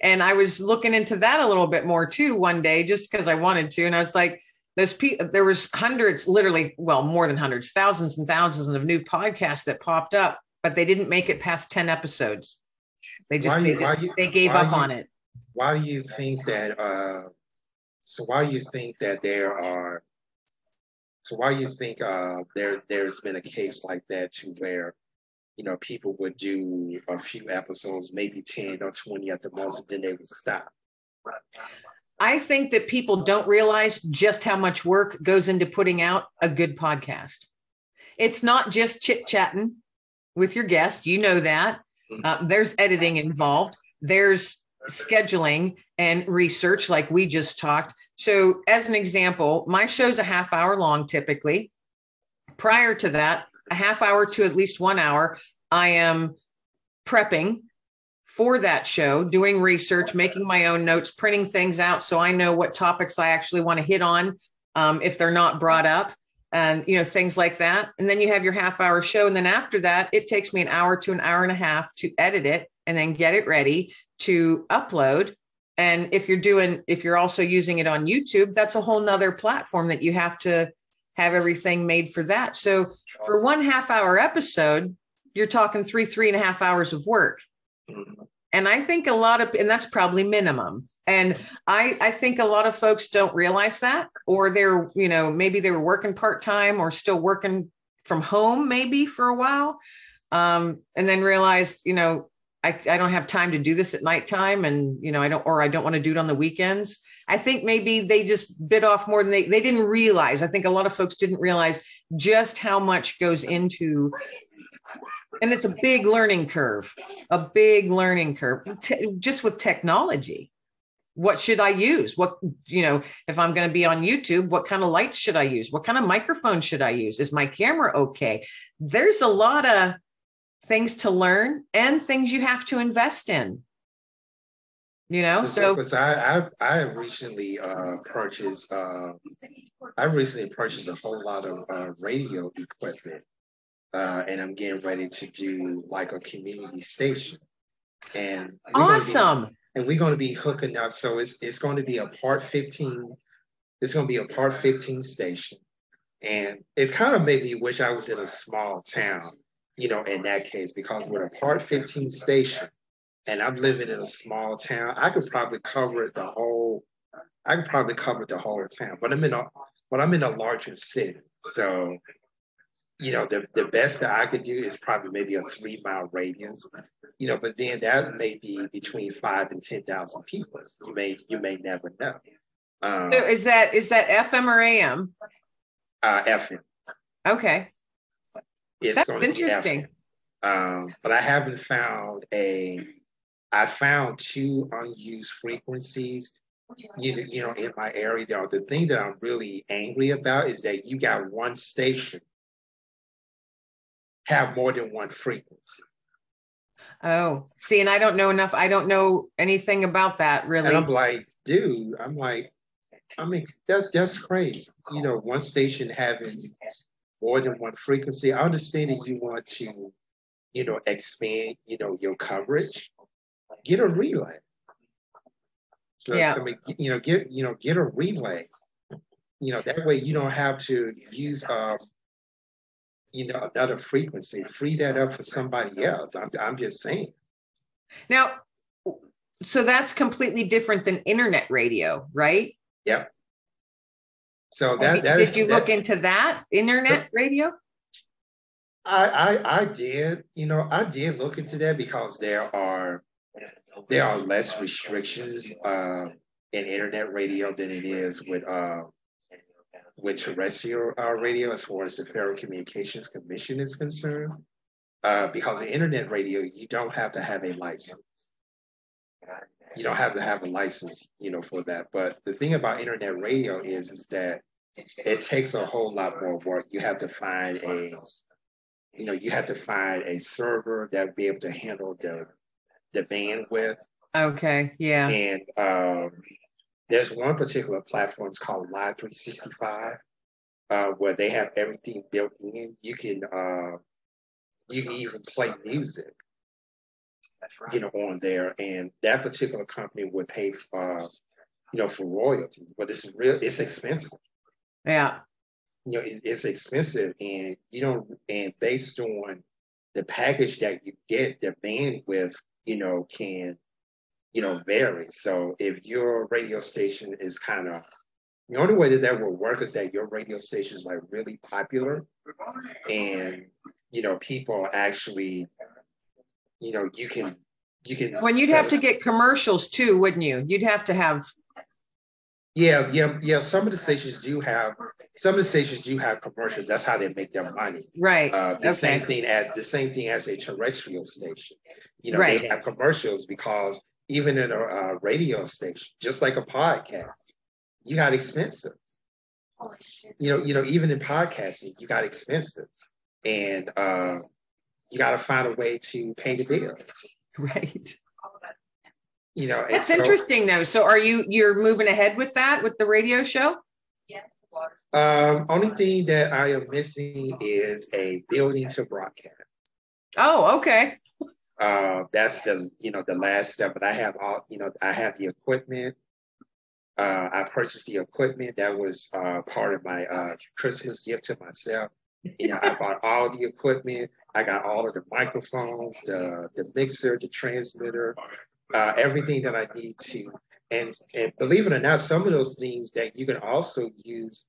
And I was looking into that a little bit more too one day, just because I wanted to. And I was like, Those pe- there was hundreds, literally, well, more than hundreds, thousands and thousands of new podcasts that popped up, but they didn't make it past ten episodes. They just, why, they, just you, they gave up you, on it. Why do you think that? Uh, so why do you think that there are? So why do you think uh, there there's been a case like that to where, you know, people would do a few episodes, maybe ten or twenty at the most, and then they would stop? I think that people don't realize just how much work goes into putting out a good podcast. It's not just chit-chatting with your guest. You know that. Uh, there's editing involved. There's scheduling and research, like we just talked. So as an example, my show's a half hour long typically. Prior to that, a half hour to at least one hour, I am prepping for that show, doing research, making my own notes, printing things out so I know what topics I actually want to hit on um, if they're not brought up, and, you know, things like that. And then you have your half hour show. And then after that, it takes me an hour to an hour and a half to edit it and then get it ready to upload. And if you're doing, if you're also using it on YouTube, that's a whole nother platform that you have to have everything made for that. So for one half hour episode, you're talking three, three and a half hours of work. And I think a lot of, and that's probably minimum. And I, I think a lot of folks don't realize that, or they're, you know, maybe they were working part-time or still working from home maybe for a while. Um, and then realized, you know, I, I don't have time to do this at nighttime. And, you know, I don't, or I don't want to do it on the weekends. I think maybe they just bit off more than they, they didn't realize. I think a lot of folks didn't realize just how much goes into, and it's a big learning curve, a big learning curve Te- just with technology. What should I use? What, you know, if I'm going to be on YouTube, what kind of lights should I use? What kind of microphone should I use? Is my camera okay? There's a lot of things to learn and things you have to invest in, you know? So I, I, I recently uh, purchased, uh, I recently purchased a whole lot of uh, radio equipment uh, and I'm getting ready to do like a community station. And awesome. Be- And we're going to be hooking up. So it's it's going to be a part fifteen. It's going to be a part fifteen station. And it kind of made me wish I was in a small town, you know, in that case, because with a part fifteen station and I'm living in a small town, I could probably cover the whole, I could probably cover the whole town. But I'm in a, but I'm in a larger city. So, you know, the, the best that I could do is probably maybe a three mile radius, you know, but then that may be between five and ten thousand people. You may, you may never know. Um, so is that, is that F M or A M? Uh, F M. Okay. It's That's going to interesting. Be F M. Um, but I haven't found a, I found two unused frequencies, you, you know, in my area. The thing that I'm really angry about is that you got one station have more than one frequency. Oh, see, and I don't know enough. I don't know anything about that, really. And I'm like, dude, I'm like, I mean, that's, that's crazy. You know, one station having more than one frequency. I understand that you want to, you know, expand, you know, your coverage. Get a relay. So, yeah. I mean, you know, get, you know, get a relay. You know, that way you don't have to use, uh, you know, another frequency, free that up for somebody else. I'm, I'm just saying. Now, so that's completely different than internet radio, right? Yep. So that, that did is, you that, look into that internet radio? I, I, I did, you know, I did look into that because there are, there are less restrictions uh, in internet radio than it is with, uh, with terrestrial uh, radio, as far as the Federal Communications Commission is concerned, uh, because in internet radio, you don't have to have a license. You don't have to have a license, you know, for that. But the thing about internet radio is, is that it takes a whole lot more work. You have to find a, you know, you have to find a server that would be able to handle the, the bandwidth. Okay. Yeah. And, um, there's one particular platform, it's called Live three sixty-five, uh, where they have everything built in. You can uh, you can even play music, That's right. you know, on there. And that particular company would pay for, uh, you know, for royalties, but it's real, it's expensive. Yeah. You know, it's, it's expensive, and you don't, and based on the package that you get, the bandwidth, you know, can, you know, vary. So if your radio station is kind of, the only way that that will work is that your radio station is like really popular, and, you know, people actually, you know, you can, you can. When you'd have to get commercials too, wouldn't you? You'd have to have. Yeah, yeah, yeah. Some of the stations do have, some of the stations do have commercials. That's how they make their money. Right. Uh, the okay. same thing at the same thing as a terrestrial station. You know, right. They have commercials because even in a, a radio station, just like a podcast, you got expenses. Oh, shit. You know, you know, even in podcasting, you got expenses, and uh, you got to find a way to pay the bill. Right. You know, that's so interesting though. So are you, you're moving ahead with that, with the radio show? Yes. Um, only thing that I am missing is a building to broadcast. Oh, okay. Uh, that's the, you know, the last step, but I have all, you know, I have the equipment. Uh, I purchased the equipment that was uh, part of my uh, Christmas gift to myself. You know, I bought all the equipment. I got all of the microphones, the, the mixer, the transmitter, Uh, everything that I need to, and and believe it or not, some of those things that you can also use,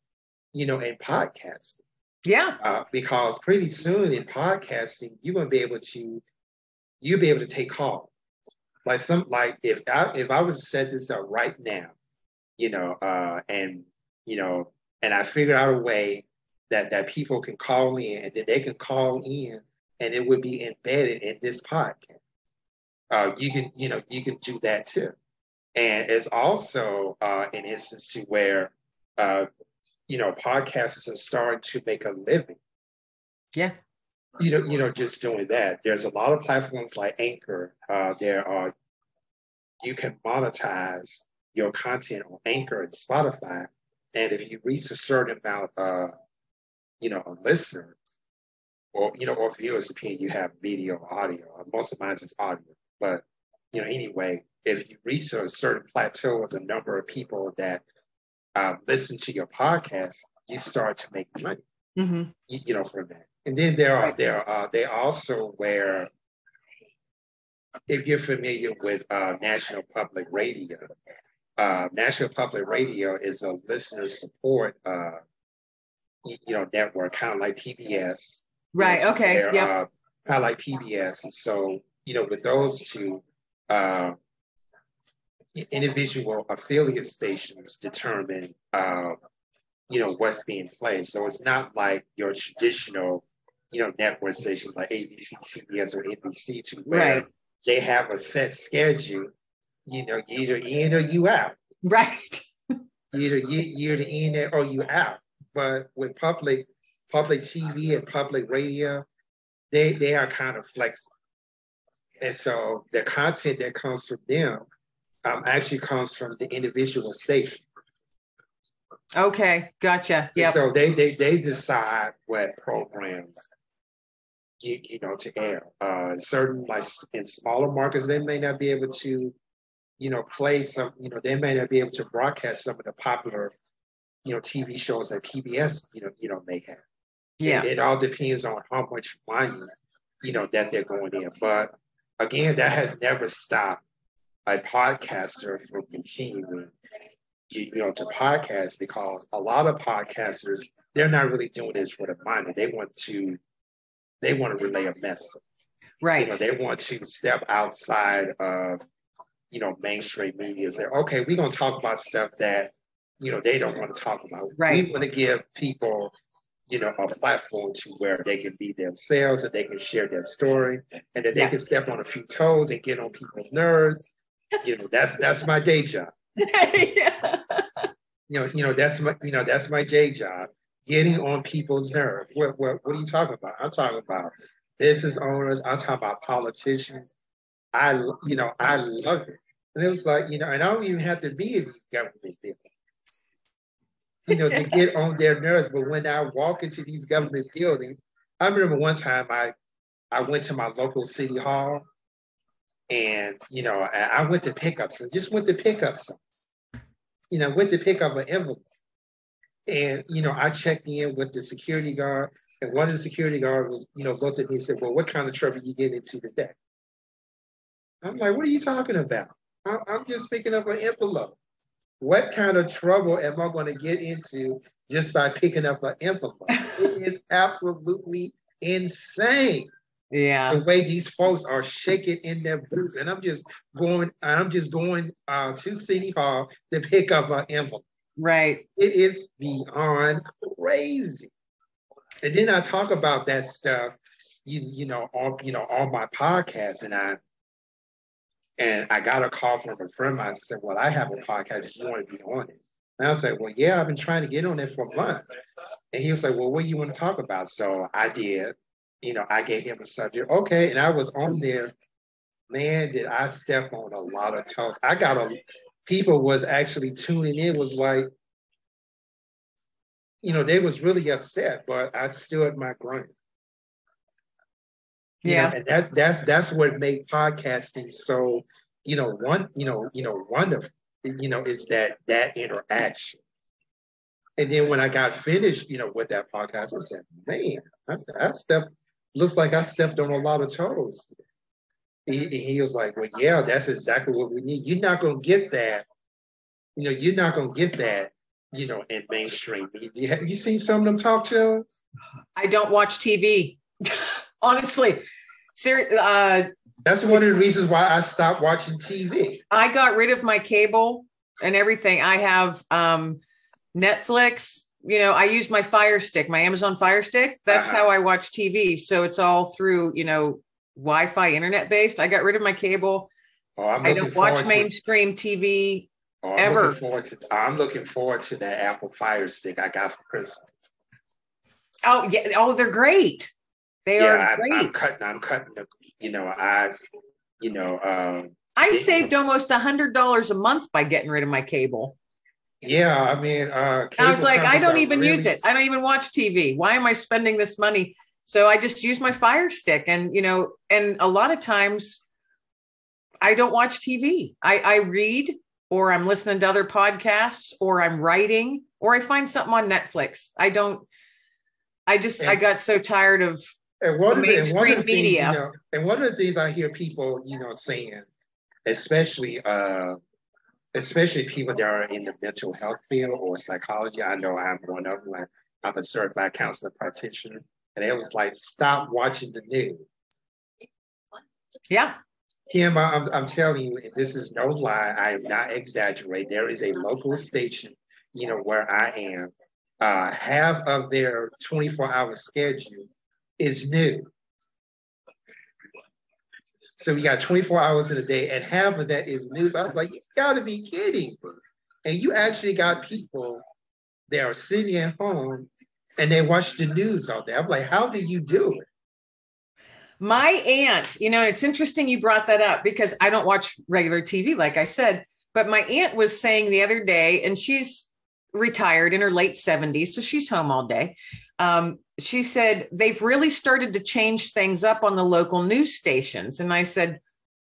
you know, in podcasting. Yeah. Uh, because pretty soon in podcasting, you're gonna be able to, you'll be able to take calls. Like some, like if I if I was to set this up right now, you know, uh, and you know, and I figured out a way that that people can call in, and that they can call in, and it would be embedded in this podcast. Uh, you can, you know, you can do that too, and it's also uh, an instance to where, uh, you know, podcasters are starting to make a living. Yeah. You know, you know, just doing that. There's a lot of platforms like Anchor. Uh, there are, you can monetize your content on Anchor and Spotify, and if you reach a certain amount of, you know, listeners, or you know, or viewers, depending, you have video or audio. Most of mine is audio. But, you know, anyway, if you reach a certain plateau of the number of people that uh, listen to your podcast, you start to make money, mm-hmm. you, you know, from that. And then there are, there are, they also where, if you're familiar with uh, National Public Radio, uh, National Public Radio is a listener support, uh, you, you know, network, kind of like P B S. Right, okay, yeah. Uh, kind of like P B S, and so, you know, with those two, uh, individual affiliate stations determine, uh, you know, what's being played. So it's not like your traditional, you know, network stations like A B C, C B S, or N B C, to where right. they have a set schedule. You know, either in or you out. Right. Either you, you're the in or you out. But with public, public T V and public radio, they they are kind of flexible. And so the content that comes from them um, actually comes from the individual station. Okay, gotcha. Yeah. So they they they decide what programs you you know to air. Uh, certain like in smaller markets, they may not be able to, you know, play some. You know, they may not be able to broadcast some of the popular, you know, T V shows that P B S you know you know may have. Yeah. It, it all depends on how much money you know that they're going in, but. Again, that has never stopped a podcaster from continuing, you know, to podcast, because a lot of podcasters, they're not really doing this for the money. They want to, they want to relay a message. Right. You know, they want to step outside of, you know, mainstream media and say, okay, we're going to talk about stuff that, you know, they don't want to talk about. Right. We want to give people, you know, a platform to where they can be themselves and they can share their story, and that yeah. they can step on a few toes and get on people's nerves. You know, that's that's my day job. yeah. You know, you know, that's my you know, that's my day job. Getting on people's nerves. What what what are you talking about? I'm talking about business owners, I'm talking about politicians. I you know, I love it. And it was like, you know, and I don't even have to be in these government things. You know, to get on their nerves. But when I walk into these government buildings, I remember one time I, I went to my local city hall, and you know, I, I went to pick up some, just went to pick up some, you know, went to pick up an envelope, And, you know, I checked in with the security guard, and one of the security guards was, you know, looked at me and said, well, what kind of trouble you getting into today? I'm like, what are you talking about? I'm just picking up an envelope. What kind of trouble am I going to get into just by picking up an envelope? It is absolutely insane. Yeah, the way these folks are shaking in their boots, and I'm just going, I'm just going uh, to City Hall to pick up an envelope. Right. It is beyond crazy. And then I talk about that stuff, you you know, on you know on my podcast, and I. And I got a call from a friend of mine and said, well, I have a podcast. You want to be on it? And I was like, well, yeah, I've been trying to get on it for months. And he was like, well, what do you want to talk about? So I did. You know, I gave him a subject. Okay. And I was on there. Man, did I step on a lot of toes. I got a, people was actually tuning in, was like, you know, they was really upset, but I stood my ground. You yeah, know, and that that's that's what made podcasting so, you know, one, you know, you know, wonderful, you know, is that that interaction. And then when I got finished, you know, with that podcast, I said, man, I said, I stepped, looks like I stepped on a lot of toes. He, he was like, well, yeah, that's exactly what we need. You're not going to get that, you know, you're not going to get that, you know, in mainstream media. Have you seen some of them talk shows? I don't watch T V. Honestly, ser- uh, that's one of the reasons why I stopped watching T V. I got rid of my cable and everything. I have um, Netflix. You know, I use my Fire Stick, my Amazon Fire Stick. That's uh-huh. how I watch T V. So it's all through, you know, Wi-Fi, internet based. I got rid of my cable. Oh, I'm I don't watch mainstream to- T V oh, I'm ever. Looking forward to- I'm looking forward to that Apple Fire Stick I got for Christmas. Oh yeah! Oh, they're great. They yeah, are great. I'm, I'm cutting. I'm cutting. The, you know, I, you know, um, I saved almost a hundred dollars a month by getting rid of my cable. Yeah, I mean, uh, cable I was like, I don't even really... use it. I don't even watch T V. Why am I spending this money? So I just use my Fire Stick, and you know, and a lot of times, I don't watch T V. I, I read, or I'm listening to other podcasts, or I'm writing, or I find something on Netflix. I don't. I just and, I got so tired of. And one, of the, and one of the media. Things, you know, and one of the things I hear people, you know, saying, especially, uh, especially people that are in the mental health field or psychology. I know I'm one of them. I'm a certified counselor practitioner, and it was like, stop watching the news. Yeah, Kim, I'm, I'm telling you, and this is no lie. I am not exaggerating. There is a local station, you know, where I am. Uh, half of their twenty-four hour schedule is new. So we got twenty-four hours in a day, and half of that is news. I was like, you gotta be kidding me. And you actually got people that are sitting at home and they watch the news all day. I'm like, how do you do it? My aunt, you know, it's interesting you brought that up because I don't watch regular T V, like I said, but my aunt was saying the other day, and she's retired in her late seventies, so she's home all day. Um, she said, they've really started to change things up on the local news stations. And I said,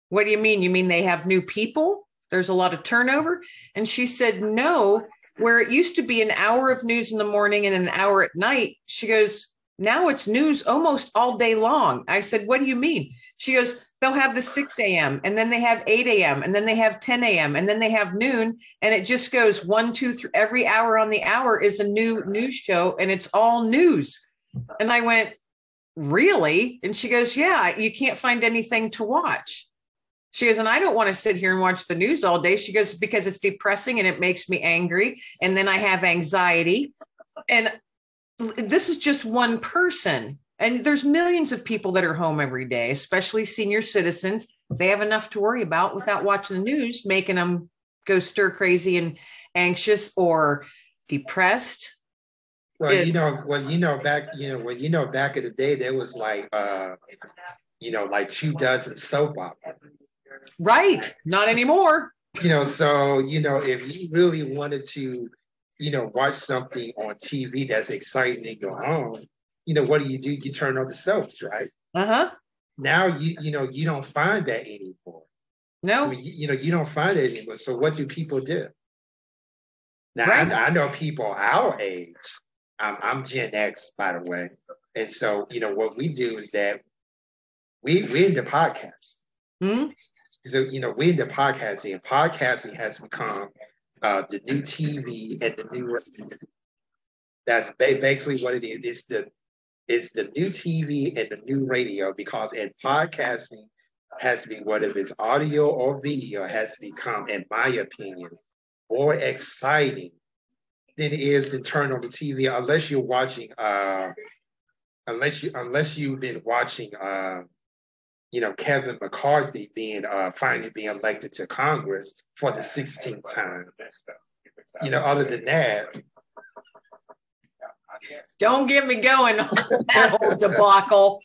what do you mean? You mean they have new people? There's a lot of turnover. And she said, no, where it used to be an hour of news in the morning and an hour at night. She goes, now it's news almost all day long. I said, what do you mean? She goes, they'll have the six a.m. and then they have eight a.m. and then they have ten a.m. and then they have noon. And it just goes one, two, three. Every hour on the hour is a new news show, and it's all news. And I went, really? And she goes, yeah, you can't find anything to watch. She goes, and I don't want to sit here and watch the news all day. She goes, because it's depressing and it makes me angry. And then I have anxiety. And this is just one person. And there's millions of people that are home every day, especially senior citizens. They have enough to worry about without watching the news, making them go stir crazy and anxious or depressed. Well, it, you know, well, you know, back, you know, well, you know, back in the day, there was like, uh, you know, like two dozen soap operas. Right. Not anymore. You know, so, you know, if you really wanted to, you know, watch something on T V that's exciting and go home, you know, what do you do? You turn on the soaps, right? Uh-huh. Now, you you know, you don't find that anymore. No. I mean, you, you know, you don't find it anymore. So what do people do? Now, right. I, I know people our age, um, I'm Gen X, by the way. And so, you know, what we do is that we, we're into podcasting. Mm-hmm. So, you know, we're into podcasting, and podcasting has become uh, the new T V and the new radio. That's ba- basically what it is. It's the, it's the new T V and the new radio, because in podcasting, has to be, whether it's audio or video, has become, in my opinion, more exciting than it is to turn on the T V, unless you're watching, uh, unless you unless you've been watching, uh, you know, Kevin McCarthy being uh, finally being elected to Congress for the sixteenth time. You know, other than that, don't get me going on that whole debacle.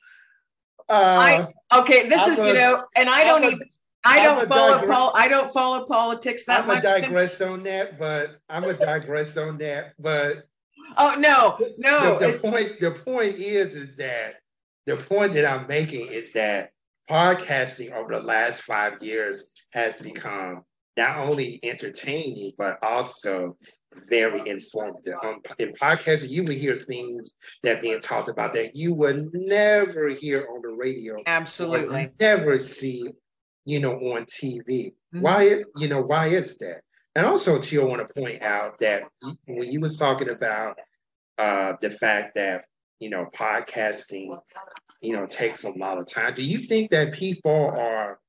Uh, I, okay, this I'm is a, you know, and I don't I'm even a, I don't follow digre- pol- I don't follow politics that I'm much. I'm gonna digress simply. on that, but I'm gonna digress on that, but oh no, no. The, the point the point is is that the point that I'm making is that podcasting over the last five years has become not only entertaining but also very informative. Um, in podcasting, you would hear things that are being talked about that you would never hear on the radio. Absolutely. Never see, you know, on T V. Mm-hmm. Why, you know, why is that? And also, too, I want to point out that when you was talking about uh, the fact that, you know, podcasting, you know, takes a lot of time, do you think that people are,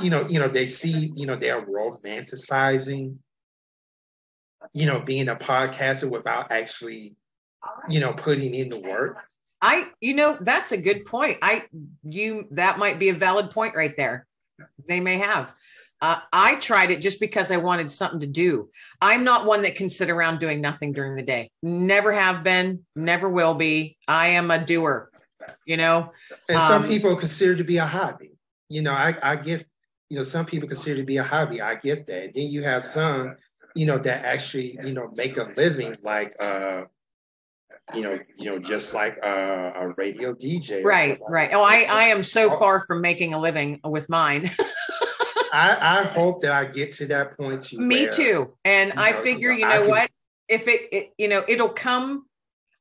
you know, you know, they see, you know, they're romanticizing, you know, being a podcaster without actually, you know, putting in the work? I, you know, that's a good point. I, you, that might be a valid point right there. They may have. Uh, I tried it just because I wanted something to do. I'm not one that can sit around doing nothing during the day. Never have been, never will be. I am a doer, you know. And some um, people consider it to be a hobby. You know, I, I get, you know, some people consider it to be a hobby. I get that. And then you have some, you know, that actually, you know, make a living, like, uh, you know, you know, just like uh, a radio D J. Right, right. Like oh, I, I am so far from making a living with mine. I, I hope that I get to that point. To Me where, too. And you know, I figure, you know, I can, what, if it, it, you know, it'll come.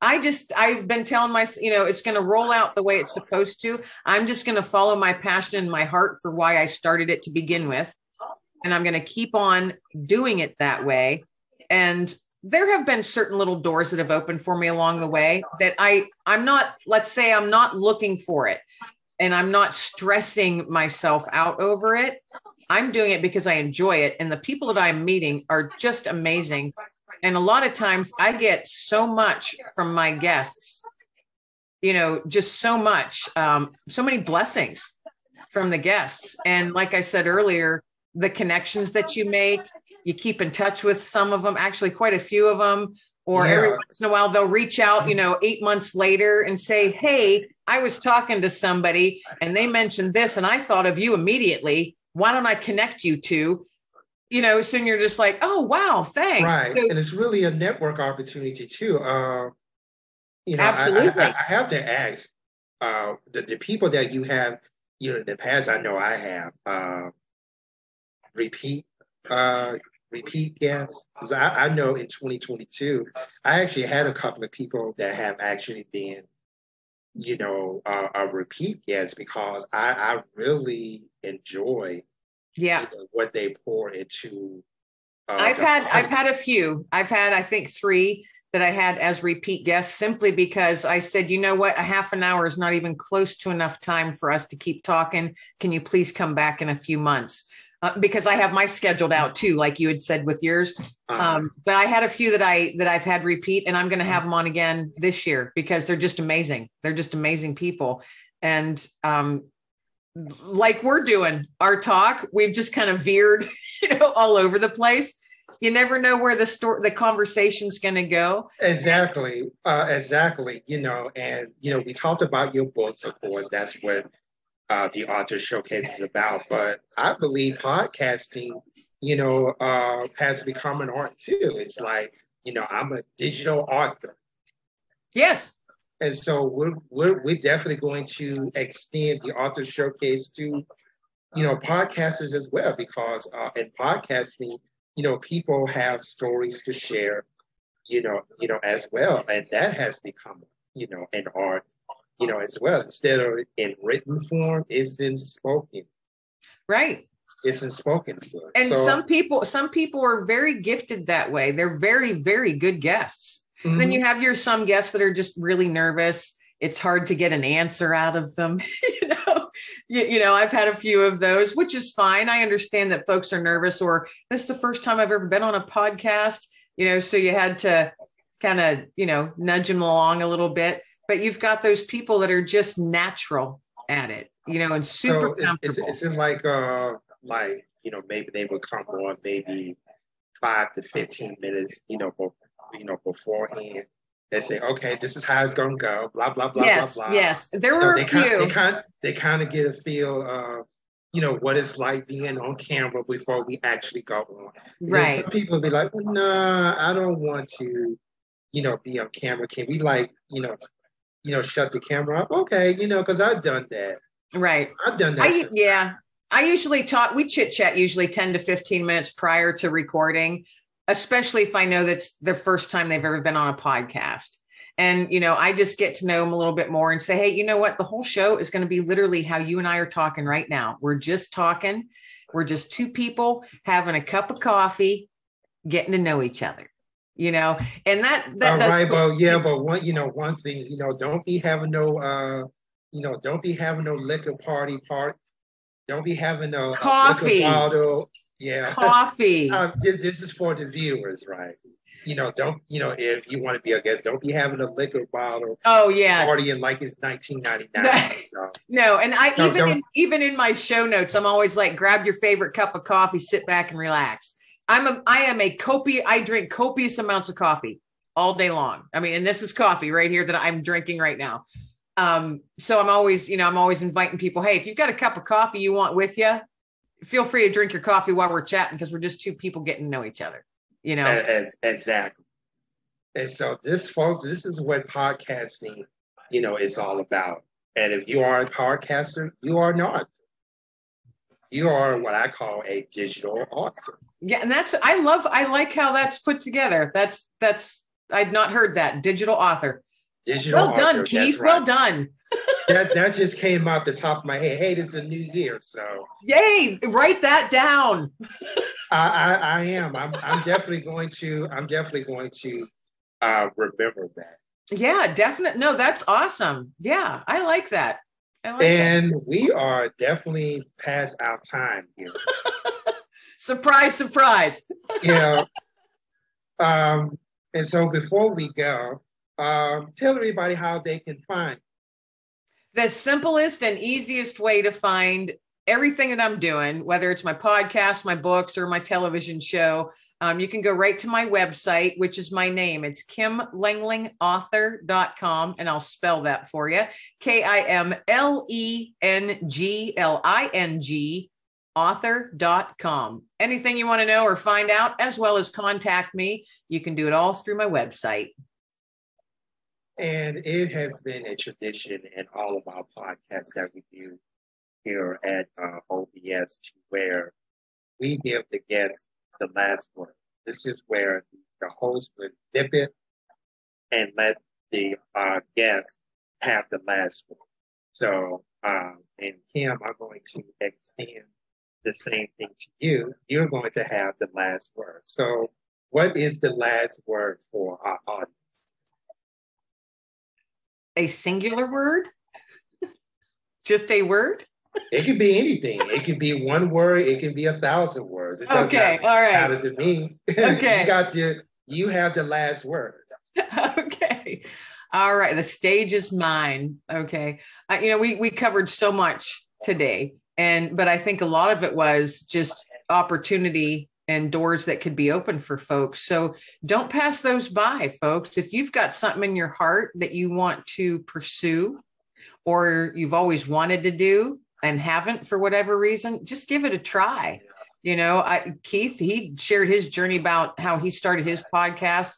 I just, I've been telling myself, you know, it's going to roll out the way it's supposed to. I'm just going to follow my passion and my heart for why I started it to begin with. And I'm going to keep on doing it that way. And there have been certain little doors that have opened for me along the way that I, I'm not, let's say I'm not looking for it and I'm not stressing myself out over it. I'm doing it because I enjoy it. And the people that I'm meeting are just amazing. And a lot of times I get so much from my guests, you know, just so much, um, so many blessings from the guests. And like I said earlier, the connections that you make, you keep in touch with some of them, actually quite a few of them, or yeah. Every once in a while they'll reach out, you know, eight months later and say, hey, I was talking to somebody and they mentioned this and I thought of you immediately. Why don't I connect you to, you know, soon you're just like, oh, wow, thanks. Right. So, and it's really a network opportunity too. Uh, you know, absolutely. I, I, I have to ask uh, the, the people that you have, you know, in the past, I know I have, uh, repeat uh repeat guests, because I, I know in twenty twenty-two I actually had a couple of people that have actually been, you know, uh, a repeat guest, because I, I really enjoy yeah you know, what they pour into uh, I've the- had I've had a few I've had I think three that I had as repeat guests, simply because I said, you know what, a half an hour is not even close to enough time for us to keep talking. Can you please come back in a few months? Uh, because I have my scheduled out too, like you had said with yours. Um, but I had a few that I that I've had repeat, and I'm going to have them on again this year because they're just amazing. They're just amazing people, and um, like we're doing our talk, we've just kind of veered, you know, all over the place. You never know where the story, the conversation's going to go. Exactly, uh, exactly. You know, and you know, we talked about your books, of course. That's what. Uh, the Author's Showcase is about, but I believe podcasting, you know, uh, has become an art too. It's like, you know, I'm a digital author. Yes. And so we're we're we're definitely going to extend the Author's Showcase to, you know, podcasters as well, because uh, in podcasting, you know, people have stories to share, you know, you know, as well. And that has become, you know, an art, you know, as well. Instead of in written form, it's in spoken. Right. It's in spoken form. And so, some people, some people are very gifted that way. They're very, very good guests. Mm-hmm. Then you have your, some guests that are just really nervous. It's hard to get an answer out of them. You know, you, you know, I've had a few of those, which is fine. I understand that folks are nervous, or this is the first time I've ever been on a podcast, you know, so you had to kind of, you know, nudge them along a little bit, but you've got those people that are just natural at it, you know, and super so comfortable. It's, it's in like, uh, like, you know, maybe they would come on maybe five to fifteen minutes, you know, be, you know, beforehand. They say, okay, this is how it's going to go, blah, blah, blah, yes, blah, blah. Yes, yes. There so were they a few. Kind of, they, kind of, they kind of get a feel of, you know, what it's like being on camera before we actually go on. Right. Some people be like, well, nah, I don't want to, you know, be on camera. Can we like, you know, you know, shut the camera up? Okay, you know, because I've done that. Right. I've done that. I, yeah. I usually talk, we chit-chat usually ten to fifteen minutes prior to recording, especially if I know that's the first time they've ever been on a podcast. And, you know, I just get to know them a little bit more and say, hey, you know what? The whole show is going to be literally how you and I are talking right now. We're just talking. We're just two people having a cup of coffee, getting to know each other, you know, and that, that all right, cool. But yeah, but one, you know, one thing, you know, don't be having no, uh, you know, don't be having no liquor party part. Don't be having no coffee. A bottle. Yeah. Coffee. um, this, this is for the viewers, right? You know, don't, you know, if you want to be a guest, don't be having a liquor bottle. Oh, yeah. Partying like it's nineteen ninety-nine. So. No. And I, no, even, in, even in my show notes, I'm always like, grab your favorite cup of coffee, sit back and relax. I'm a, I am a copious, I drink copious amounts of coffee all day long. I mean, and this is coffee right here that I'm drinking right now. Um, so I'm always, you know, I'm always inviting people, hey, if you've got a cup of coffee you want with you, feel free to drink your coffee while we're chatting, because we're just two people getting to know each other, you know? As, exactly. And so this, folks, this is what podcasting, you know, is all about. And if you are a podcaster, you are not. You are what I call a digital author. Yeah, and that's, I love, I like how that's put together. That's, that's, I'd not heard that, digital author. Digital well done, author. Keith. Right. Well done. that that just came out the top of my head. Hey, it's a new year, so yay! Write that down. I, I I am. I'm I'm definitely going to. I'm definitely going to uh, remember that. Yeah, definitely. No, that's awesome. Yeah, I like that. I like and that. We are definitely past our time here. Surprise! Surprise! Yeah. Um. And so before we go. Um, tell everybody how they can find. The simplest and easiest way to find everything that I'm doing, whether it's my podcast, my books, or my television show, um, you can go right to my website, which is my name. It's Kim Lengling Author dot com, and I'll spell that for you. K I M L E N G L I N G author dot com. Anything you want to know or find out, as well as contact me, you can do it all through my website. And it has been a tradition in all of our podcasts that we do here at uh, O B S, to where we give the guests the last word. This is where the host would dip it and let the uh, guests have the last word. So, um, and Kim, I'm going to extend the same thing to you. You're going to have the last word. So what is the last word for our audience? A singular word? Just a word? It could be anything. It could be one word. It can be a thousand words. It doesn't okay. All right. Matter to me. Okay. You got the, you have the last word. Okay. All right. The stage is mine. Okay. Uh, you know, we, we covered so much today, and, but I think a lot of it was just opportunity and doors that could be open for folks. So don't pass those by, folks. If you've got something in your heart that you want to pursue, or you've always wanted to do and haven't for whatever reason, just give it a try. You know, I, Keith, he shared his journey about how he started his podcast,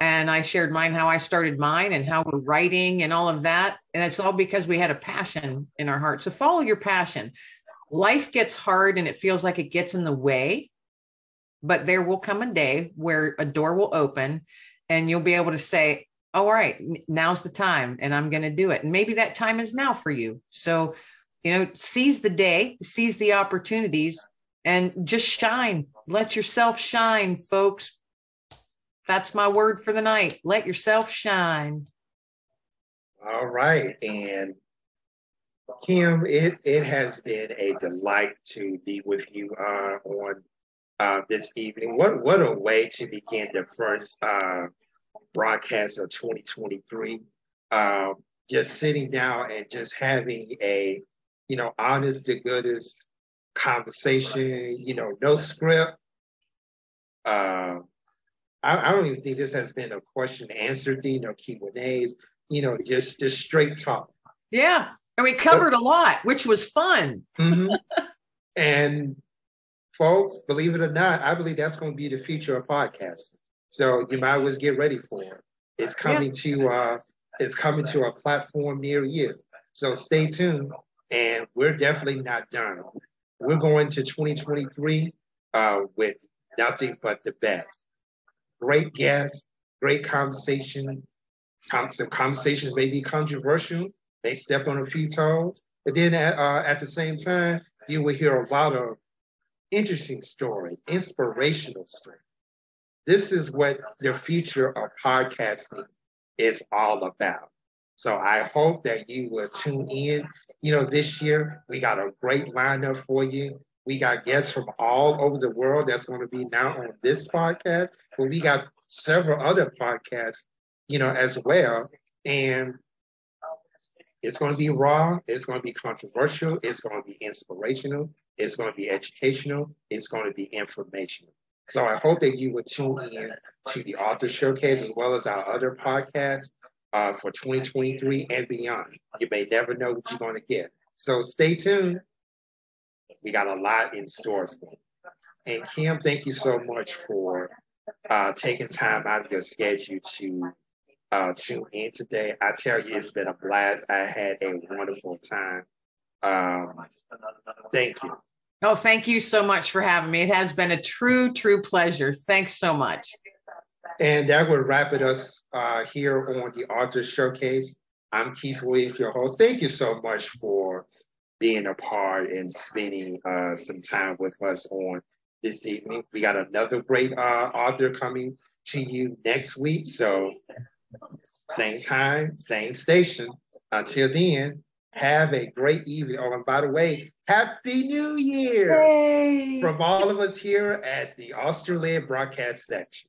and I shared mine, how I started mine and how we're writing and all of that. And it's all because we had a passion in our heart. So follow your passion. Life gets hard and it feels like it gets in the way. But there will come a day where a door will open and you'll be able to say, all right, now's the time and I'm going to do it. And maybe that time is now for you. So, you know, seize the day, seize the opportunities, and just shine. Let yourself shine, folks. That's my word for the night. Let yourself shine. All right. And Kim, it, it has been a delight to be with you uh, on uh, this evening. What, what a way to begin the first uh, broadcast of twenty twenty-three. Uh, just sitting down and just having a, you know, honest to goodness conversation, you know, no script. Uh, I, I don't even think this has been a question and answer thing or Q and A's, you know, just, just straight talk. Yeah. And we covered a lot, which was fun. Mm-hmm. And folks, believe it or not, I believe that's going to be the future of podcasts. So you might as well get ready for it. It's coming yeah. to uh, it's coming to a platform near you. So stay tuned. And we're definitely not done. We're going to twenty twenty-three uh, with nothing but the best. Great guests, great conversation. Some conversations may be controversial. They step on a few toes. But then at, uh, at the same time, you will hear a lot of interesting stories, inspirational stories. This is what the future of podcasting is all about. So I hope that you will tune in. You know, this year, we got a great lineup for you. We got guests from all over the world that's going to be now on this podcast. But we got several other podcasts, you know, as well. And it's going to be raw. It's going to be controversial. It's going to be inspirational. It's going to be educational. It's going to be informational. So I hope that you will tune in to the Author Showcase as well as our other podcasts. Uh, for twenty twenty-three and beyond. You may never know what you're going to get. So stay tuned. We got a lot in store for you. And Kim, thank you so much for uh, taking time out of your schedule to uh, tune in today. I tell you, it's been a blast. I had a wonderful time. Um, thank you. Oh, thank you so much for having me. It has been a true, true pleasure. Thanks so much. And that would wrap it us uh, here on the Author's Showcase. I'm Keith Williams, your host. Thank you so much for being a part and spending uh, some time with us on this evening. We got another great uh, author coming to you next week. So same time, same station. Until then, have a great evening. Oh, and by the way, Happy New Year Yay. From all of us here at the Australian Broadcast Section.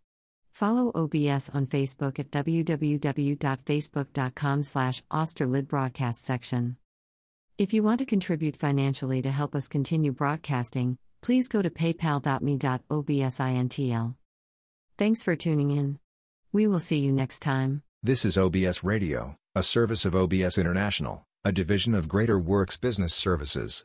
Follow O B S on Facebook at w w w dot facebook dot com slash Austerlid Broadcast Section. If you want to contribute financially to help us continue broadcasting, please go to paypal dot me slash O B S intl. Thanks for tuning in. We will see you next time. This is O B S Radio, a service of O B S International, a division of Greater Works Business Services.